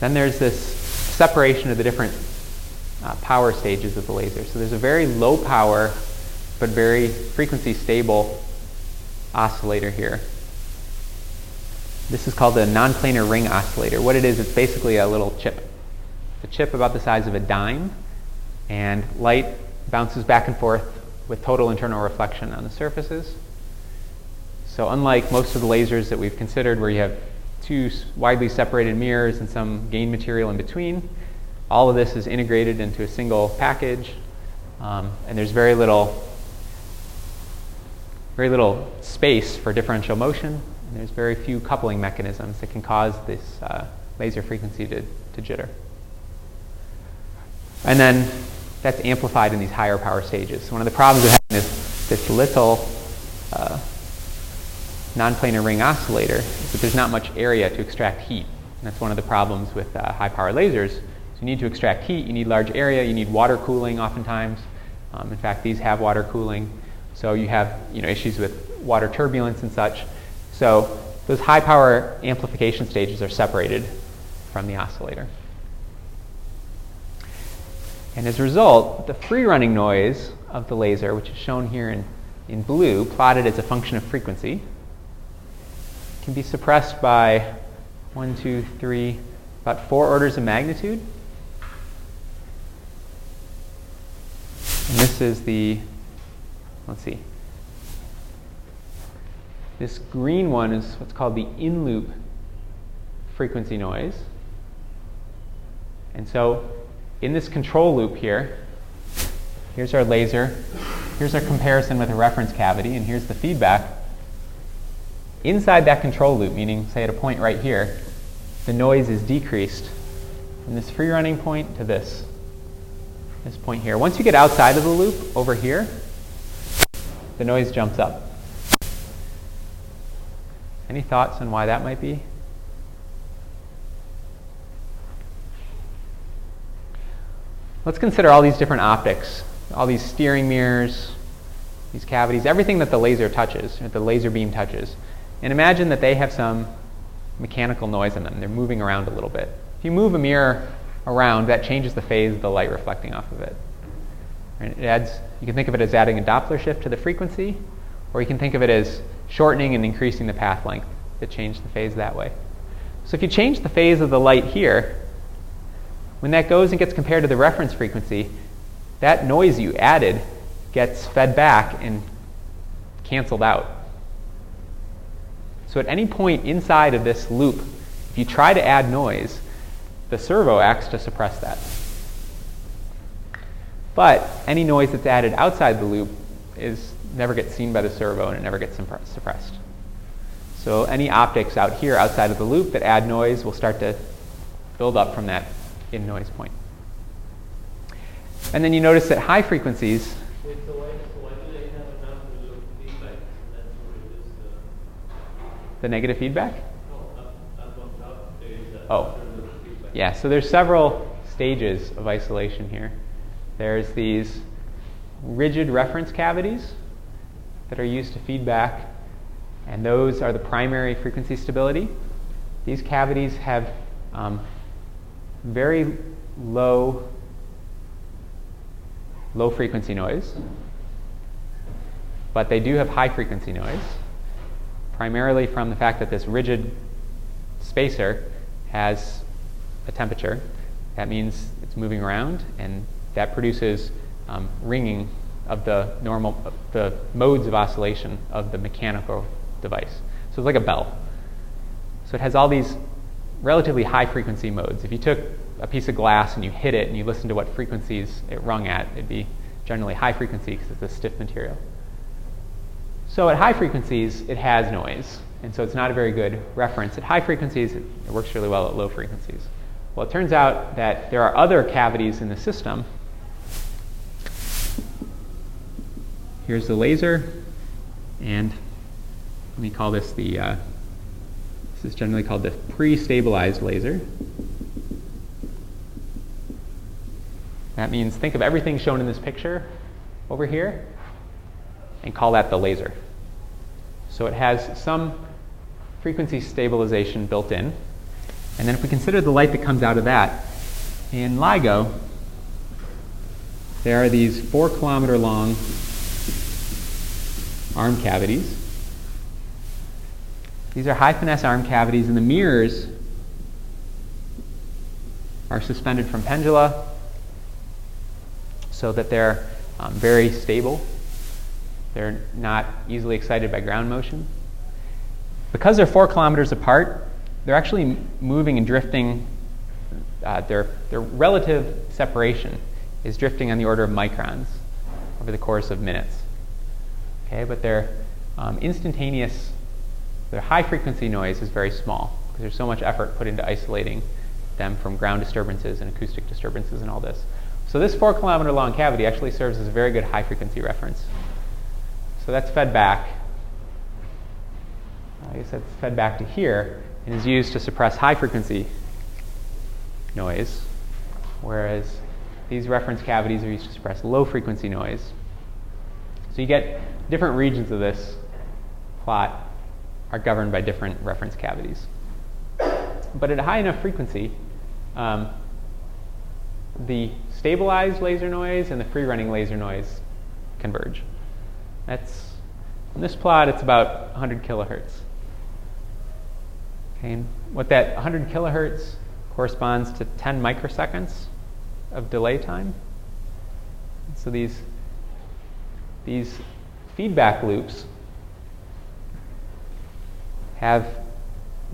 Then there's this separation of the different uh, power stages of the laser. So there's a very low power, but very frequency stable oscillator here. This is called the non-planar ring oscillator. What it is, it's basically a little chip. It's a chip about the size of a dime, and light bounces back and forth with total internal reflection on the surfaces. So unlike most of the lasers that we've considered where you have two widely separated mirrors and some gain material in between, all of this is integrated into a single package, um, and there's very little, very little space for differential motion, and there's very few coupling mechanisms that can cause this uh, laser frequency to, to jitter. And then that's amplified in these higher power stages. So one of the problems of having this, this little uh, non-planar ring oscillator is that there's not much area to extract heat. And that's one of the problems with uh, high-power lasers. So you need to extract heat, you need large area, you need water cooling oftentimes. Um, in fact, these have water cooling. So you have you know, issues with water turbulence and such. So those high-power amplification stages are separated from the oscillator. And as a result, the free-running noise of the laser, which is shown here in, in blue, plotted as a function of frequency, can be suppressed by one, two, three, about four orders of magnitude. And this is the, let's see, this green one is what's called the in-loop frequency noise. And so in this control loop here, here's our laser, here's our comparison with a reference cavity, and here's the feedback. Inside that control loop, meaning say at a point right here, the noise is decreased from this free running point to this, this point here. Once you get outside of the loop over here, the noise jumps up. Any thoughts on why that might be? Let's consider all these different optics, all these steering mirrors, these cavities, everything that the laser touches, or the laser beam touches. And imagine that they have some mechanical noise in them. They're moving around a little bit. If you move a mirror around, that changes the phase of the light reflecting off of it. Right? It adds, you can think of it as adding a Doppler shift to the frequency, or you can think of it as shortening and increasing the path length to change the phase that way. So if you change the phase of the light here, when that goes and gets compared to the reference frequency, that noise you added gets fed back and canceled out. So at any point inside of this loop, if you try to add noise, the servo acts to suppress that. But any noise that's added outside the loop is never gets seen by the servo, and it never gets suppressed. So any optics out here outside of the loop that add noise will start to build up from that in noise point. And then you notice at high frequencies, the negative feedback? Oh, yeah, so there's several stages of isolation here. There's these rigid reference cavities that are used to feedback, and those are the primary frequency stability. These cavities have um, very low, low frequency noise, but they do have high frequency noise, primarily from the fact that this rigid spacer has a temperature. That means it's moving around, and that produces um, ringing of the normal, of the modes of oscillation of the mechanical device. So it's like a bell. So it has all these relatively high frequency modes. If you took a piece of glass and you hit it and you listened to what frequencies it rung at, it'd be generally high frequency because it's a stiff material. So at high frequencies, it has noise, and so it's not a very good reference. At high frequencies, it works really well at low frequencies. Well, it turns out that there are other cavities in the system. Here's the laser, and let me call this the, uh, this is generally called the pre-stabilized laser. That means think of everything shown in this picture over here, and call that the laser. So it has some frequency stabilization built in. And then if we consider the light that comes out of that, in LIGO, there are these four kilometer long arm cavities. These are high finesse arm cavities, and the mirrors are suspended from pendula so that they're um, very stable. They're not easily excited by ground motion. Because they're four kilometers apart, they're actually moving and drifting. Uh, their, their relative separation is drifting on the order of microns over the course of minutes. Okay, but their um, instantaneous, their high frequency noise is very small because there's so much effort put into isolating them from ground disturbances and acoustic disturbances and all this. So this four kilometer long cavity actually serves as a very good high frequency reference. So that's fed back. I guess that's fed back to here and is used to suppress high frequency noise, whereas these reference cavities are used to suppress low frequency noise. So you get different regions of this plot are governed by different reference cavities. But at a high enough frequency, um, the stabilized laser noise and the free-running laser noise converge. That's, in this plot, it's about one hundred kilohertz. Okay, and what that one hundred kilohertz corresponds to ten microseconds of delay time. So these, these feedback loops have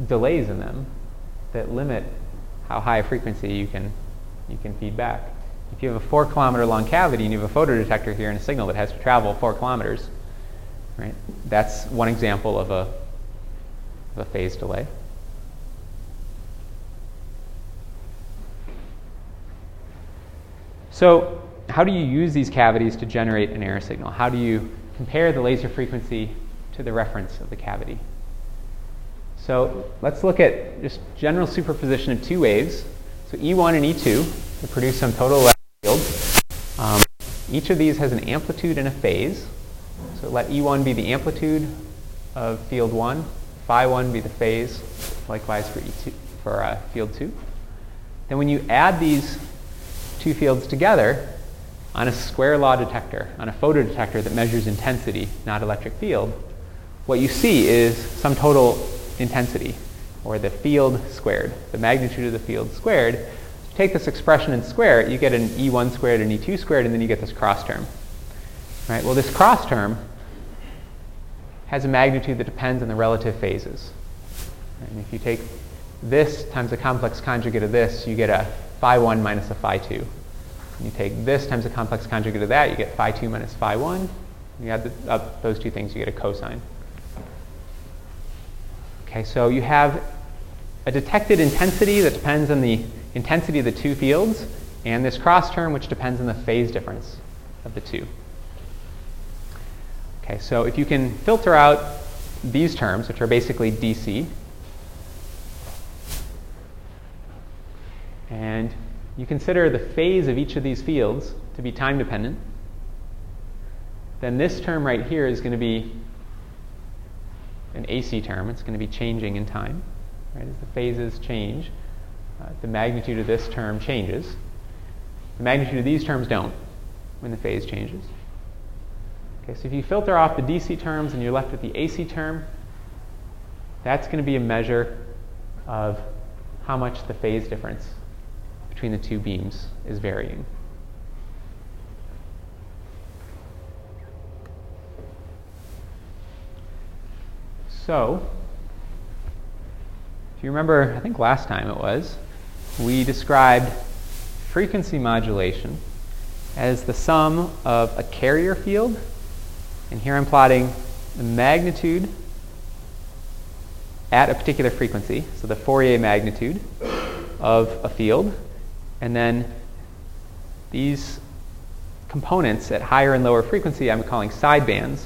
delays in them that limit how high a frequency you can, you can feed back. If you have a four kilometer long cavity and you have a photodetector here and a signal that has to travel four kilometers, right? That's one example of a, of a phase delay. So how do you use these cavities to generate an error signal? How do you compare the laser frequency to the reference of the cavity? So let's look at just general superposition of two waves. So E one and E two to produce some total electric fields. Um, each of these has an amplitude and a phase. So let E one be the amplitude of field one, phi one be the phase, likewise for E two for uh, field two. Then when you add these two fields together on a square law detector, on a photodetector that measures intensity, not electric field, what you see is some total intensity, or the field squared, the magnitude of the field squared. If you take this expression and square it, you get an E one squared and E two squared, and then you get this cross term. Right? Well, this cross term has a magnitude that depends on the relative phases. And if you take this times the complex conjugate of this, you get a phi one minus a phi two. And you take this times the complex conjugate of that, you get phi two minus phi one. You add the, up those two things, you get a cosine. Okay, so you have a detected intensity that depends on the intensity of the two fields, and this cross term which depends on the phase difference of the two. Okay, so if you can filter out these terms, which are basically D C, and you consider the phase of each of these fields to be time dependent, then this term right here is going to be an A C term. It's going to be changing in time. Right? As the phases change, uh, the magnitude of this term changes. The magnitude of these terms don't when the phase changes. Okay, so if you filter off the D C terms and you're left with the A C term, that's going to be a measure of how much the phase difference between the two beams is varying. So, if you remember, I think last time it was, we described frequency modulation as the sum of a carrier field. And here I'm plotting the magnitude at a particular frequency, so the Fourier magnitude of a field, and then these components at higher and lower frequency I'm calling sidebands.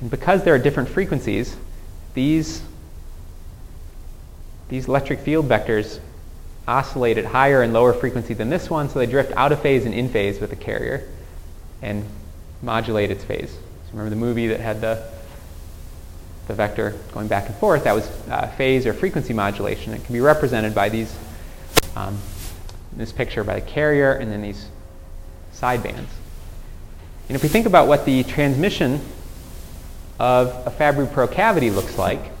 And because there are different frequencies, these, these electric field vectors oscillate at higher and lower frequency than this one, so they drift out of phase and in phase with the carrier and modulate its phase. So remember the movie that had the, the vector going back and forth? That was uh, phase or frequency modulation. It can be represented by these, um, in this picture, by the carrier and then these sidebands. And if we think about what the transmission of a Fabry-Perot cavity looks like,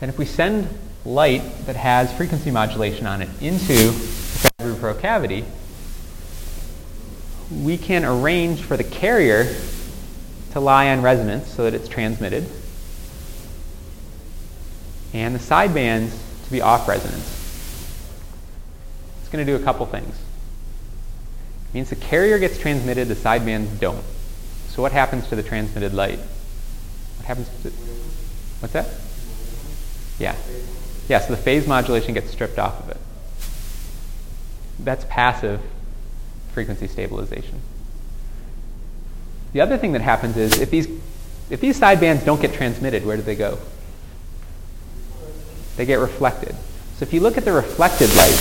then if we send light that has frequency modulation on it into the Fabry-Perot cavity, we can arrange for the carrier to lie on resonance so that it's transmitted, and the sidebands to be off resonance. It's going to do a couple things. It means the carrier gets transmitted, the sidebands don't. So what happens to the transmitted light? What happens to the, what's that? Yeah. Yeah, so the phase modulation gets stripped off of it. That's passive frequency stabilization. The other thing that happens is if these if these sidebands don't get transmitted, where do they go? They get reflected. So if you look at the reflected light,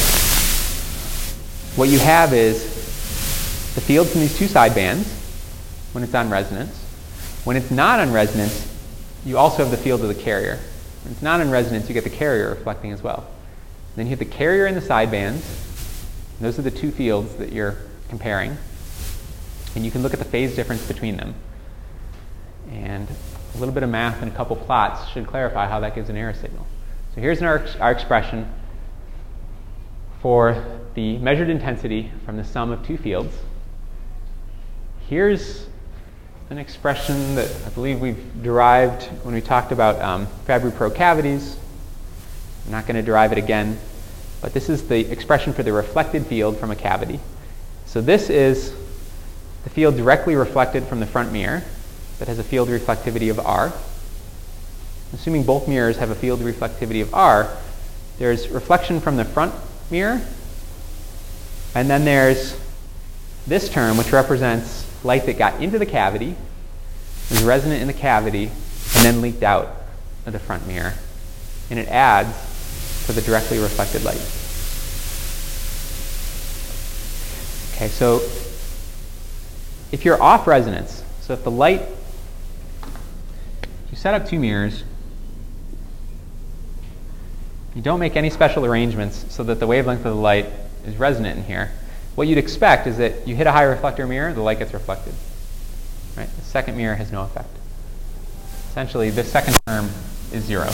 what you have is the field from these two sidebands when it's on resonance. When it's not on resonance, you also have the field of the carrier. When it's not on resonance, you get the carrier reflecting as well. And then you have the carrier and the sidebands. Those are the two fields that you're comparing, and you can look at the phase difference between them. And a little bit of math and a couple plots should clarify how that gives an error signal. So here's an our, our expression for the measured intensity from the sum of two fields. Here's an expression that I believe we've derived when we talked about um, Fabry-Perot cavities. I'm not going to derive it again, but this is the expression for the reflected field from a cavity. So this is the field directly reflected from the front mirror that has a field reflectivity of R. Assuming both mirrors have a field reflectivity of R, there's reflection from the front mirror And then there's this term, which represents light that got into the cavity, was resonant in the cavity, and then leaked out of the front mirror. And it adds to the directly reflected light. Okay, so if you're off resonance, so if the light, if you set up two mirrors, you don't make any special arrangements so that the wavelength of the light is resonant in here, what you'd expect is that you hit a high reflector mirror, the light gets reflected. Right? The second mirror has no effect. Essentially, the second term is zero.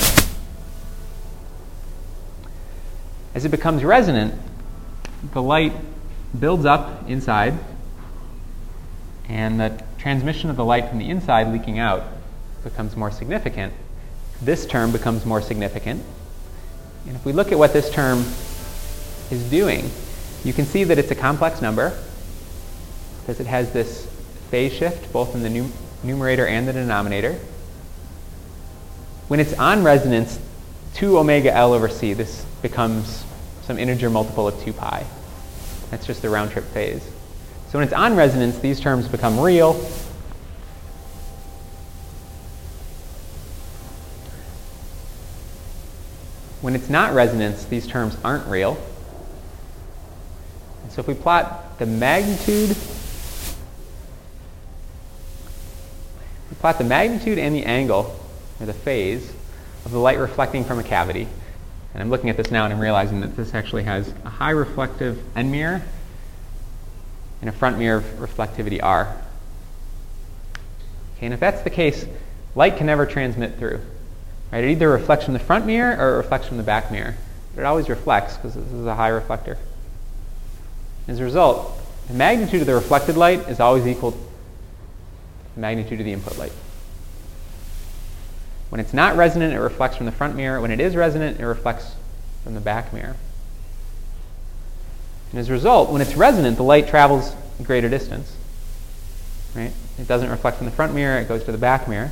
As it becomes resonant, the light builds up inside, and the transmission of the light from the inside leaking out becomes more significant. This term becomes more significant. And if we look at what this term is doing, you can see that it's a complex number because it has this phase shift both in the num- numerator and the denominator. When it's on resonance, two omega L over C, this becomes some integer multiple of two pi. That's just the round trip phase. So when it's on resonance, these terms become real. When it's not resonance, these terms aren't real. And so if we plot the magnitude, we plot the magnitude and the angle, or the phase, of the light reflecting from a cavity. And I'm looking at this now and I'm realizing that this actually has a high reflective end mirror and a front mirror of reflectivity R. Okay, and if that's the case, light can never transmit through. Right, it either reflects from the front mirror or it reflects from the back mirror. But it always reflects because this is a high reflector. As a result, the magnitude of the reflected light is always equal to the magnitude of the input light. When it's not resonant, it reflects from the front mirror. When it is resonant, it reflects from the back mirror. And as a result, when it's resonant, the light travels a greater distance. Right? It doesn't reflect from the front mirror, it goes to the back mirror.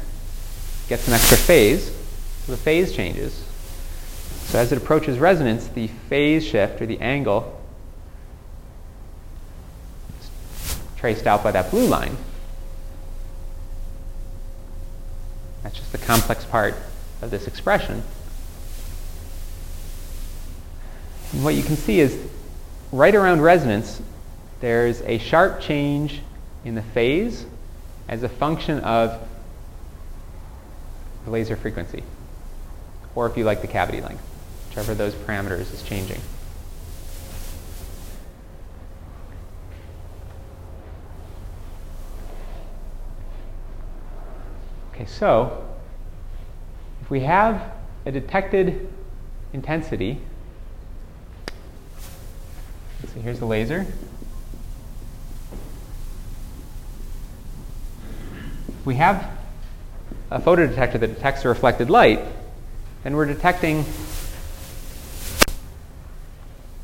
It gets an extra phase. So the phase changes. So as it approaches resonance, the phase shift, or the angle, is traced out by that blue line. That's just the complex part of this expression. And what you can see is right around resonance, there's a sharp change in the phase as a function of the laser frequency, or if you like, the cavity length, whichever of those parameters is changing. Okay, so if we have a detected intensity, let's see, here's the laser. If we have a photodetector that detects the reflected light, then we're detecting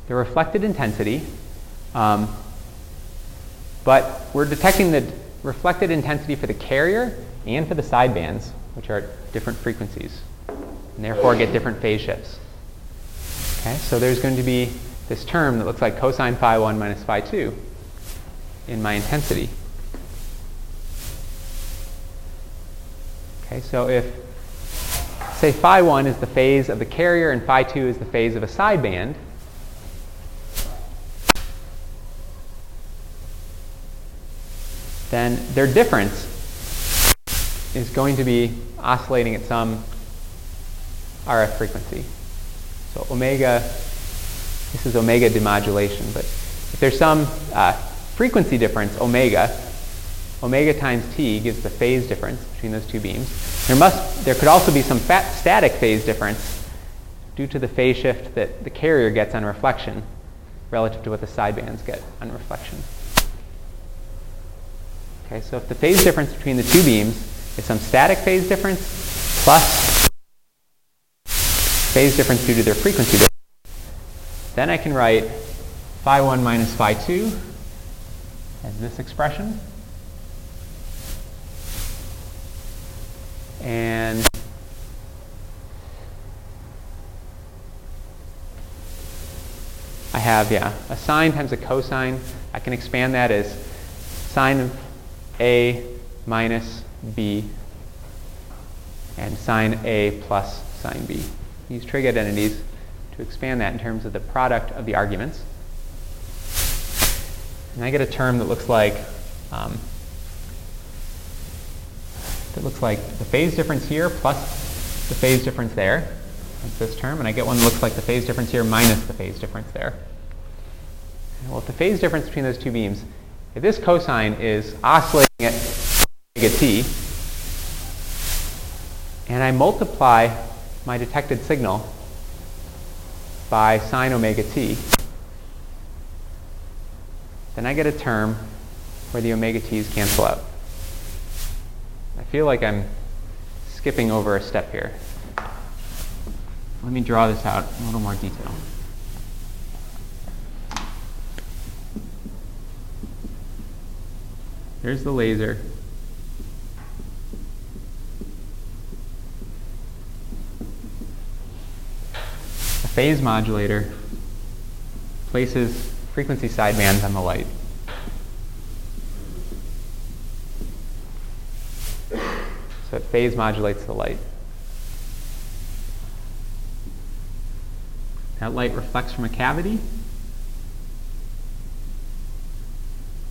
the reflected intensity, um, but we're detecting the reflected intensity for the carrier and for the sidebands, which are at different frequencies, and therefore get different phase shifts. Okay, so there's going to be this term that looks like cosine phi one minus phi two in my intensity. Okay, so if say phi one is the phase of the carrier and phi two is the phase of a sideband, then their difference is going to be oscillating at some R F frequency. So omega, this is omega demodulation, but if there's some uh, frequency difference, omega, omega times t gives the phase difference between those two beams. There must, there could also be some fat static phase difference due to the phase shift that the carrier gets on reflection relative to what the sidebands get on reflection. Okay, so if the phase difference between the two beams is some static phase difference plus phase difference due to their frequency difference, then I can write phi one minus phi two as this expression. And I have, yeah, a sine times a cosine. I can expand that as sine of A minus B and sine A plus sine B. Use trig identities to expand that in terms of the product of the arguments. And I get a term that looks like um, that looks like the phase difference here plus the phase difference there. That's this term. And I get one that looks like the phase difference here minus the phase difference there. And well, if the phase difference between those two beams, if this cosine is oscillating at omega t, and I multiply my detected signal by sine omega t, then I get a term where the omega t's cancel out. I feel like I'm skipping over a step here. Let me draw this out in a little more detail. Here's the laser. The phase modulator places frequency sidebands on the light. So it phase modulates the light. That light reflects from a cavity.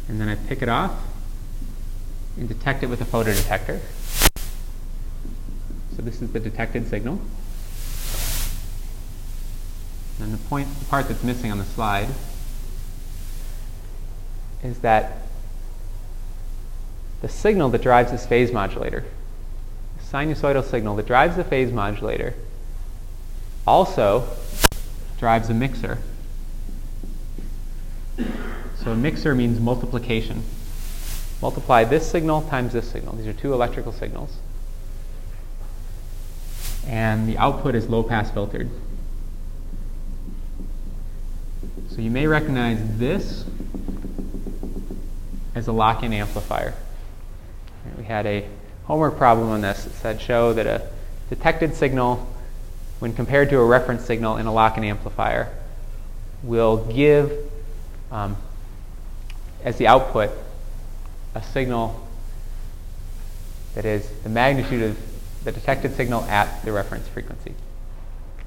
And then I pick it off and detect it with a photodetector. So this is the detected signal. And the point, the part that's missing on the slide is that the signal that drives this phase modulator, the sinusoidal signal that drives the phase modulator, also drives a mixer. So a mixer means multiplication. Multiply this signal times this signal. These are two electrical signals. And the output is low-pass filtered. So you may recognize this as a lock-in amplifier. We had a homework problem on this that said show that a detected signal, when compared to a reference signal in a lock-in amplifier, will give, um, as the output, a signal that is the magnitude of the detected signal at the reference frequency.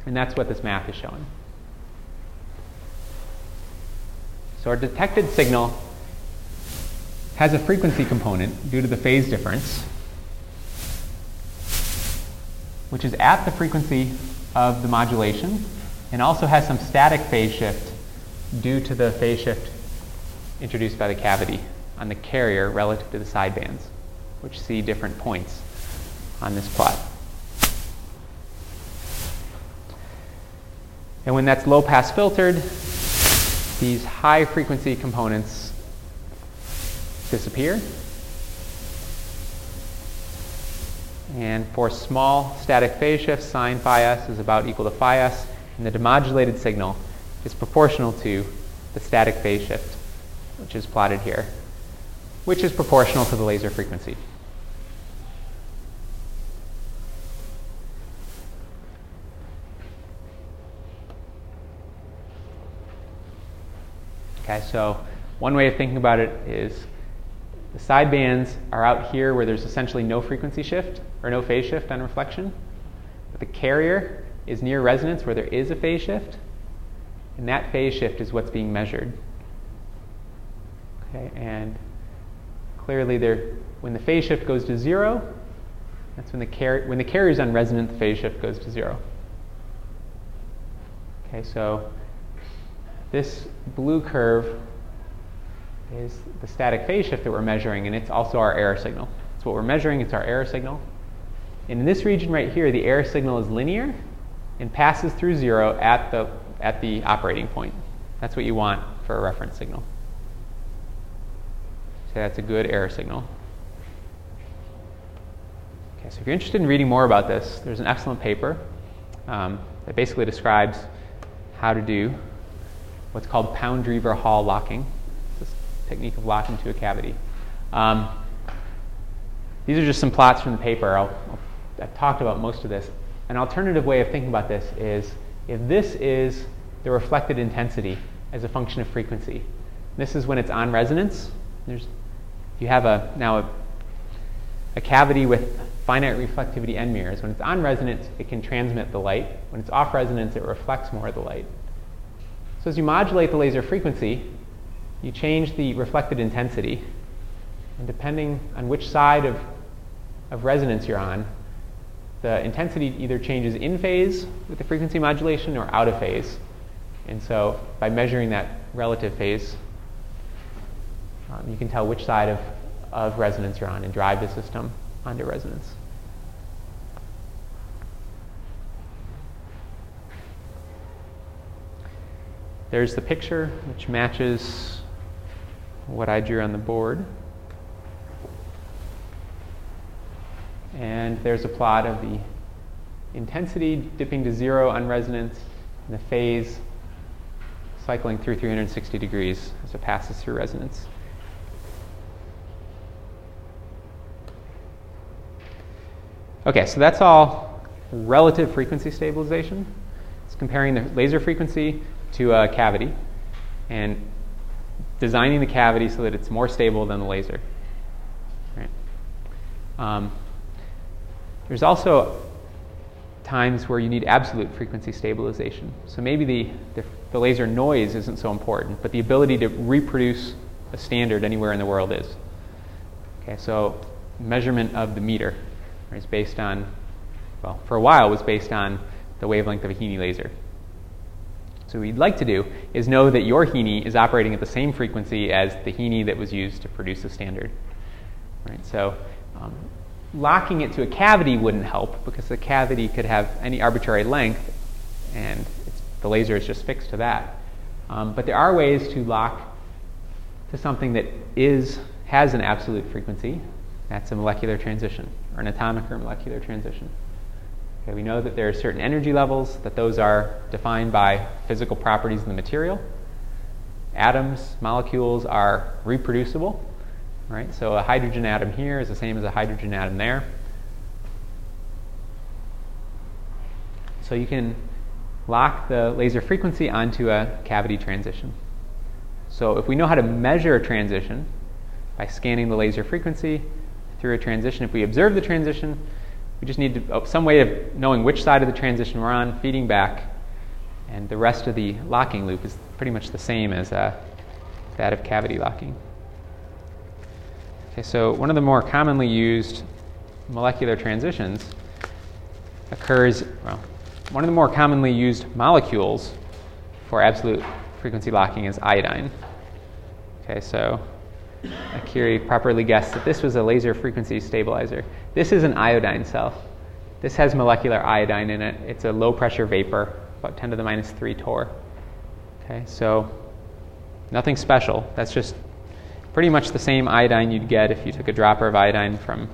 And that's what this math is showing. So our detected signal has a frequency component due to the phase difference, which is at the frequency of the modulation, and also has some static phase shift due to the phase shift introduced by the cavity on the carrier relative to the sidebands, which see different points on this plot. And when that's low pass filtered, these high frequency components disappear. And for small static phase shifts, sine phi s is about equal to phi s, and the demodulated signal is proportional to the static phase shift, which is plotted here, which is proportional to the laser frequency. Okay, so one way of thinking about it is the sidebands are out here where there's essentially no frequency shift or no phase shift on reflection. But the carrier is near resonance where there is a phase shift, and that phase shift is what's being measured. Okay, and clearly, there, when the phase shift goes to zero, that's when the carrier when the carrier is on resonant, the phase shift goes to zero. Okay, so this blue curve is the static phase shift that we're measuring, and it's also our error signal. It's what we're measuring, it's our error signal. And in this region right here, the error signal is linear and passes through zero at the at the operating point. That's what you want for a reference signal. That's a good error signal. Okay, so if you're interested in reading more about this, there's an excellent paper um, that basically describes how to do what's called Pound-Drever-Hall locking. It's this technique of locking to a cavity. Um, these are just some plots from the paper. I'll, I'll, I've talked about most of this. An alternative way of thinking about this is if this is the reflected intensity as a function of frequency. This is when it's on resonance. There's, if you have a now a, a cavity with finite reflectivity n mirrors, when it's on resonance, it can transmit the light. When it's off resonance, it reflects more of the light. So as you modulate the laser frequency, you change the reflected intensity. And depending on which side of, of resonance you're on, the intensity either changes in phase with the frequency modulation or out of phase. And so by measuring that relative phase, um, you can tell which side of, of resonance you're on and drive the system onto resonance. There's the picture, which matches what I drew on the board. And there's a plot of the intensity dipping to zero on resonance and the phase cycling through three hundred sixty degrees as it passes through resonance. Okay, so that's all relative frequency stabilization. It's comparing the laser frequency to a cavity and designing the cavity so that it's more stable than the laser. Right. Um, There's also times where you need absolute frequency stabilization. So maybe the, the, the laser noise isn't so important, but the ability to reproduce a standard anywhere in the world is. Okay, so measurement of the meter is based on, well, for a while was based on the wavelength of a Heaney laser. So what you'd like to do is know that your Heaney is operating at the same frequency as the Heaney that was used to produce the standard. Right, so um, locking it to a cavity wouldn't help because the cavity could have any arbitrary length and it's, the laser is just fixed to that. Um, but there are ways to lock to something that is has an absolute frequency. That's a molecular transition or an atomic or molecular transition. Okay, we know that there are certain energy levels, that those are defined by physical properties in the material. Atoms, molecules are reproducible. Right, so a hydrogen atom here is the same as a hydrogen atom there. So you can lock the laser frequency onto a cavity transition. So if we know how to measure a transition by scanning the laser frequency through a transition, if we observe the transition, we just need to, oh, some way of knowing which side of the transition we're on, feeding back, and the rest of the locking loop is pretty much the same as uh, that of cavity locking. Okay, so one of the more commonly used molecular transitions occurs, well, one of the more commonly used molecules for absolute frequency locking is iodine. Okay, so Akiri properly guessed that this was a laser frequency stabilizer. This is an iodine cell. This has molecular iodine in it. It's a low pressure vapor, about ten to the minus three torr. Okay, so nothing special. That's just pretty much the same iodine you'd get if you took a dropper of iodine from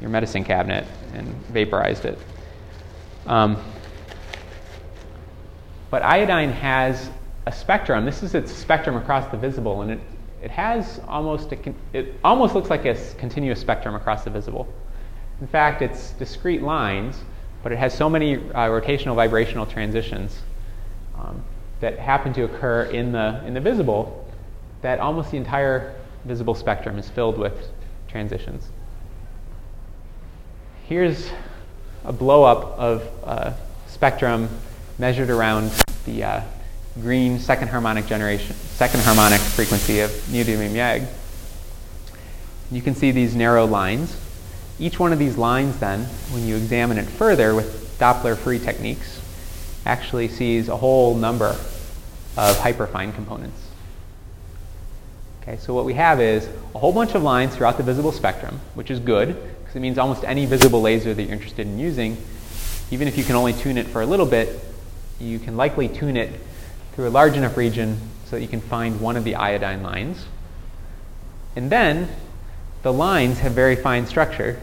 your medicine cabinet and vaporized it. Um, but iodine has a spectrum. This is its spectrum across the visible, and it, it has almost a con- it almost looks like a continuous spectrum across the visible. In fact, it's discrete lines, but it has so many uh, rotational vibrational transitions um, that happen to occur in the in the visible that almost the entire visible spectrum is filled with transitions. Here's a blow-up of uh, spectrum measured around the uh, green second harmonic generation, second harmonic frequency of Neodymium-Yag. You can see these narrow lines. Each one of these lines, then, when you examine it further with Doppler-free techniques, actually sees a whole number of hyperfine components. Okay, so what we have is a whole bunch of lines throughout the visible spectrum, which is good, because it means almost any visible laser that you're interested in using, even if you can only tune it for a little bit, you can likely tune it through a large enough region so that you can find one of the iodine lines. And then the lines have very fine structure,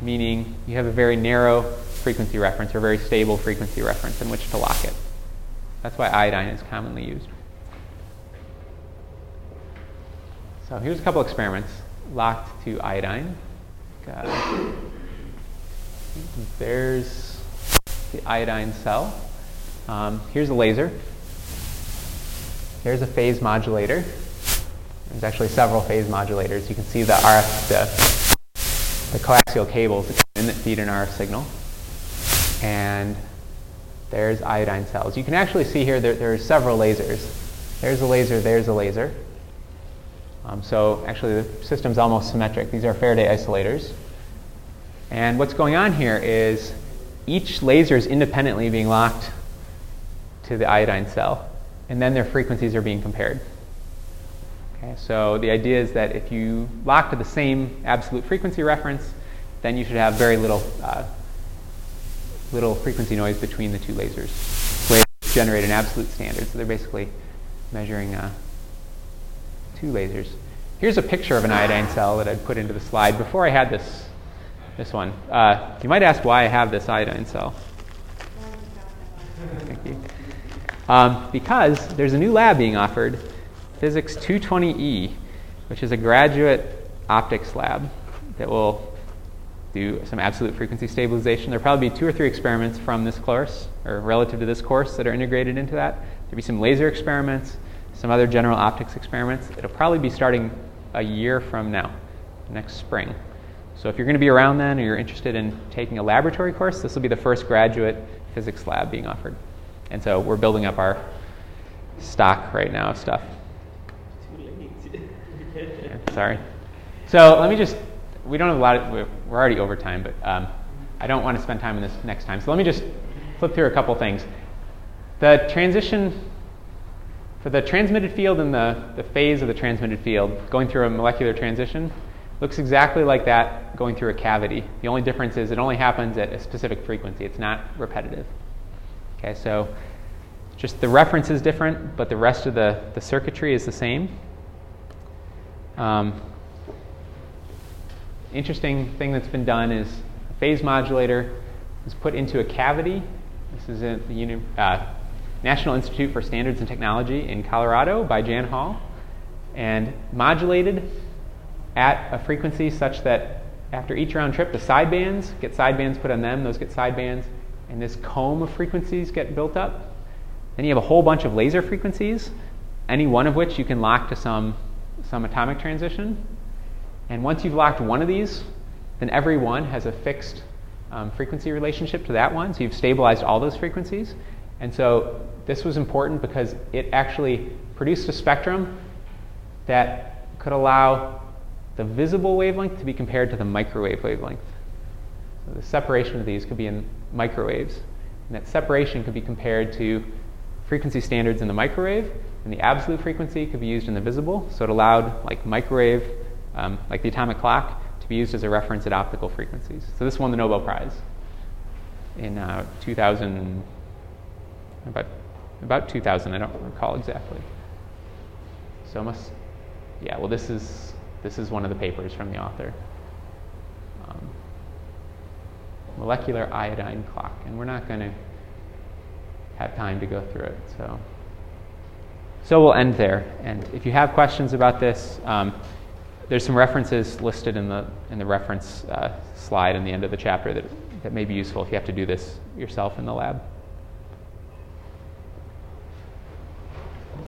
meaning you have a very narrow frequency reference or very stable frequency reference in which to lock it. That's why iodine is commonly used. So here's a couple experiments locked to iodine. Uh, there's the iodine cell. Um, here's a laser. There's a phase modulator. There's actually several phase modulators. You can see the R F, the, the coaxial cables that come in that feed an R F signal. And there's iodine cells. You can actually see here that there are several lasers. There's a laser, there's a laser. Um, so actually the system's almost symmetric. These are Faraday isolators. And what's going on here is each laser is independently being locked to the iodine cell, and then their frequencies are being compared. Okay, so the idea is that if you lock to the same absolute frequency reference, then you should have very little uh, little frequency noise between the two lasers. Lasers generate an absolute standard, so they're basically measuring uh, two lasers. Here's a picture of an iodine cell that I put into the slide before I had this this one. Uh, you might ask why I have this iodine cell. Thank you. Um, because there's a new lab being offered, Physics two twenty E, which is a graduate optics lab that will do some absolute frequency stabilization. There'll probably be two or three experiments from this course, or relative to this course, that are integrated into that. There'll be some laser experiments, some other general optics experiments. It'll probably be starting a year from now, next spring. So if you're going to be around then, or you're interested in taking a laboratory course, this will be the first graduate physics lab being offered. And so we're building up our stock right now of stuff. Sorry. So let me just, we don't have a lot of, we're already over time, but um, I don't want to spend time on this next time. So let me just flip through a couple things. The transition, for the transmitted field and the, the phase of the transmitted field, going through a molecular transition, looks exactly like that going through a cavity. The only difference is it only happens at a specific frequency. It's not repetitive. Okay, so just the reference is different, but the rest of the, the circuitry is the same. Um, interesting thing that's been done is a phase modulator is put into a cavity. This is at the uni uh, National Institute for Standards and Technology in Colorado by Jan Hall, and modulated at a frequency such that after each round trip, the sidebands get sidebands put on them, those get sidebands, and this comb of frequencies get built up. Then you have a whole bunch of laser frequencies, any one of which you can lock to some some atomic transition. And once you've locked one of these, then every one has a fixed um, frequency relationship to that one. So you've stabilized all those frequencies. And so this was important because it actually produced a spectrum that could allow the visible wavelength to be compared to the microwave wavelength. So the separation of these could be in microwaves. And that separation could be compared to frequency standards in the microwave, and the absolute frequency could be used in the visible. So it allowed like microwave, um, like the atomic clock, to be used as a reference at optical frequencies. So this won the Nobel Prize in uh, two thousand, about, about two thousand, I don't recall exactly. So must, yeah, well this is, this is one of the papers from the author. Um, molecular iodine clock, and we're not going to have time to go through it. So, so we'll end there. And if you have questions about this, um, there's some references listed in the in the reference uh, slide in the end of the chapter that that may be useful if you have to do this yourself in the lab.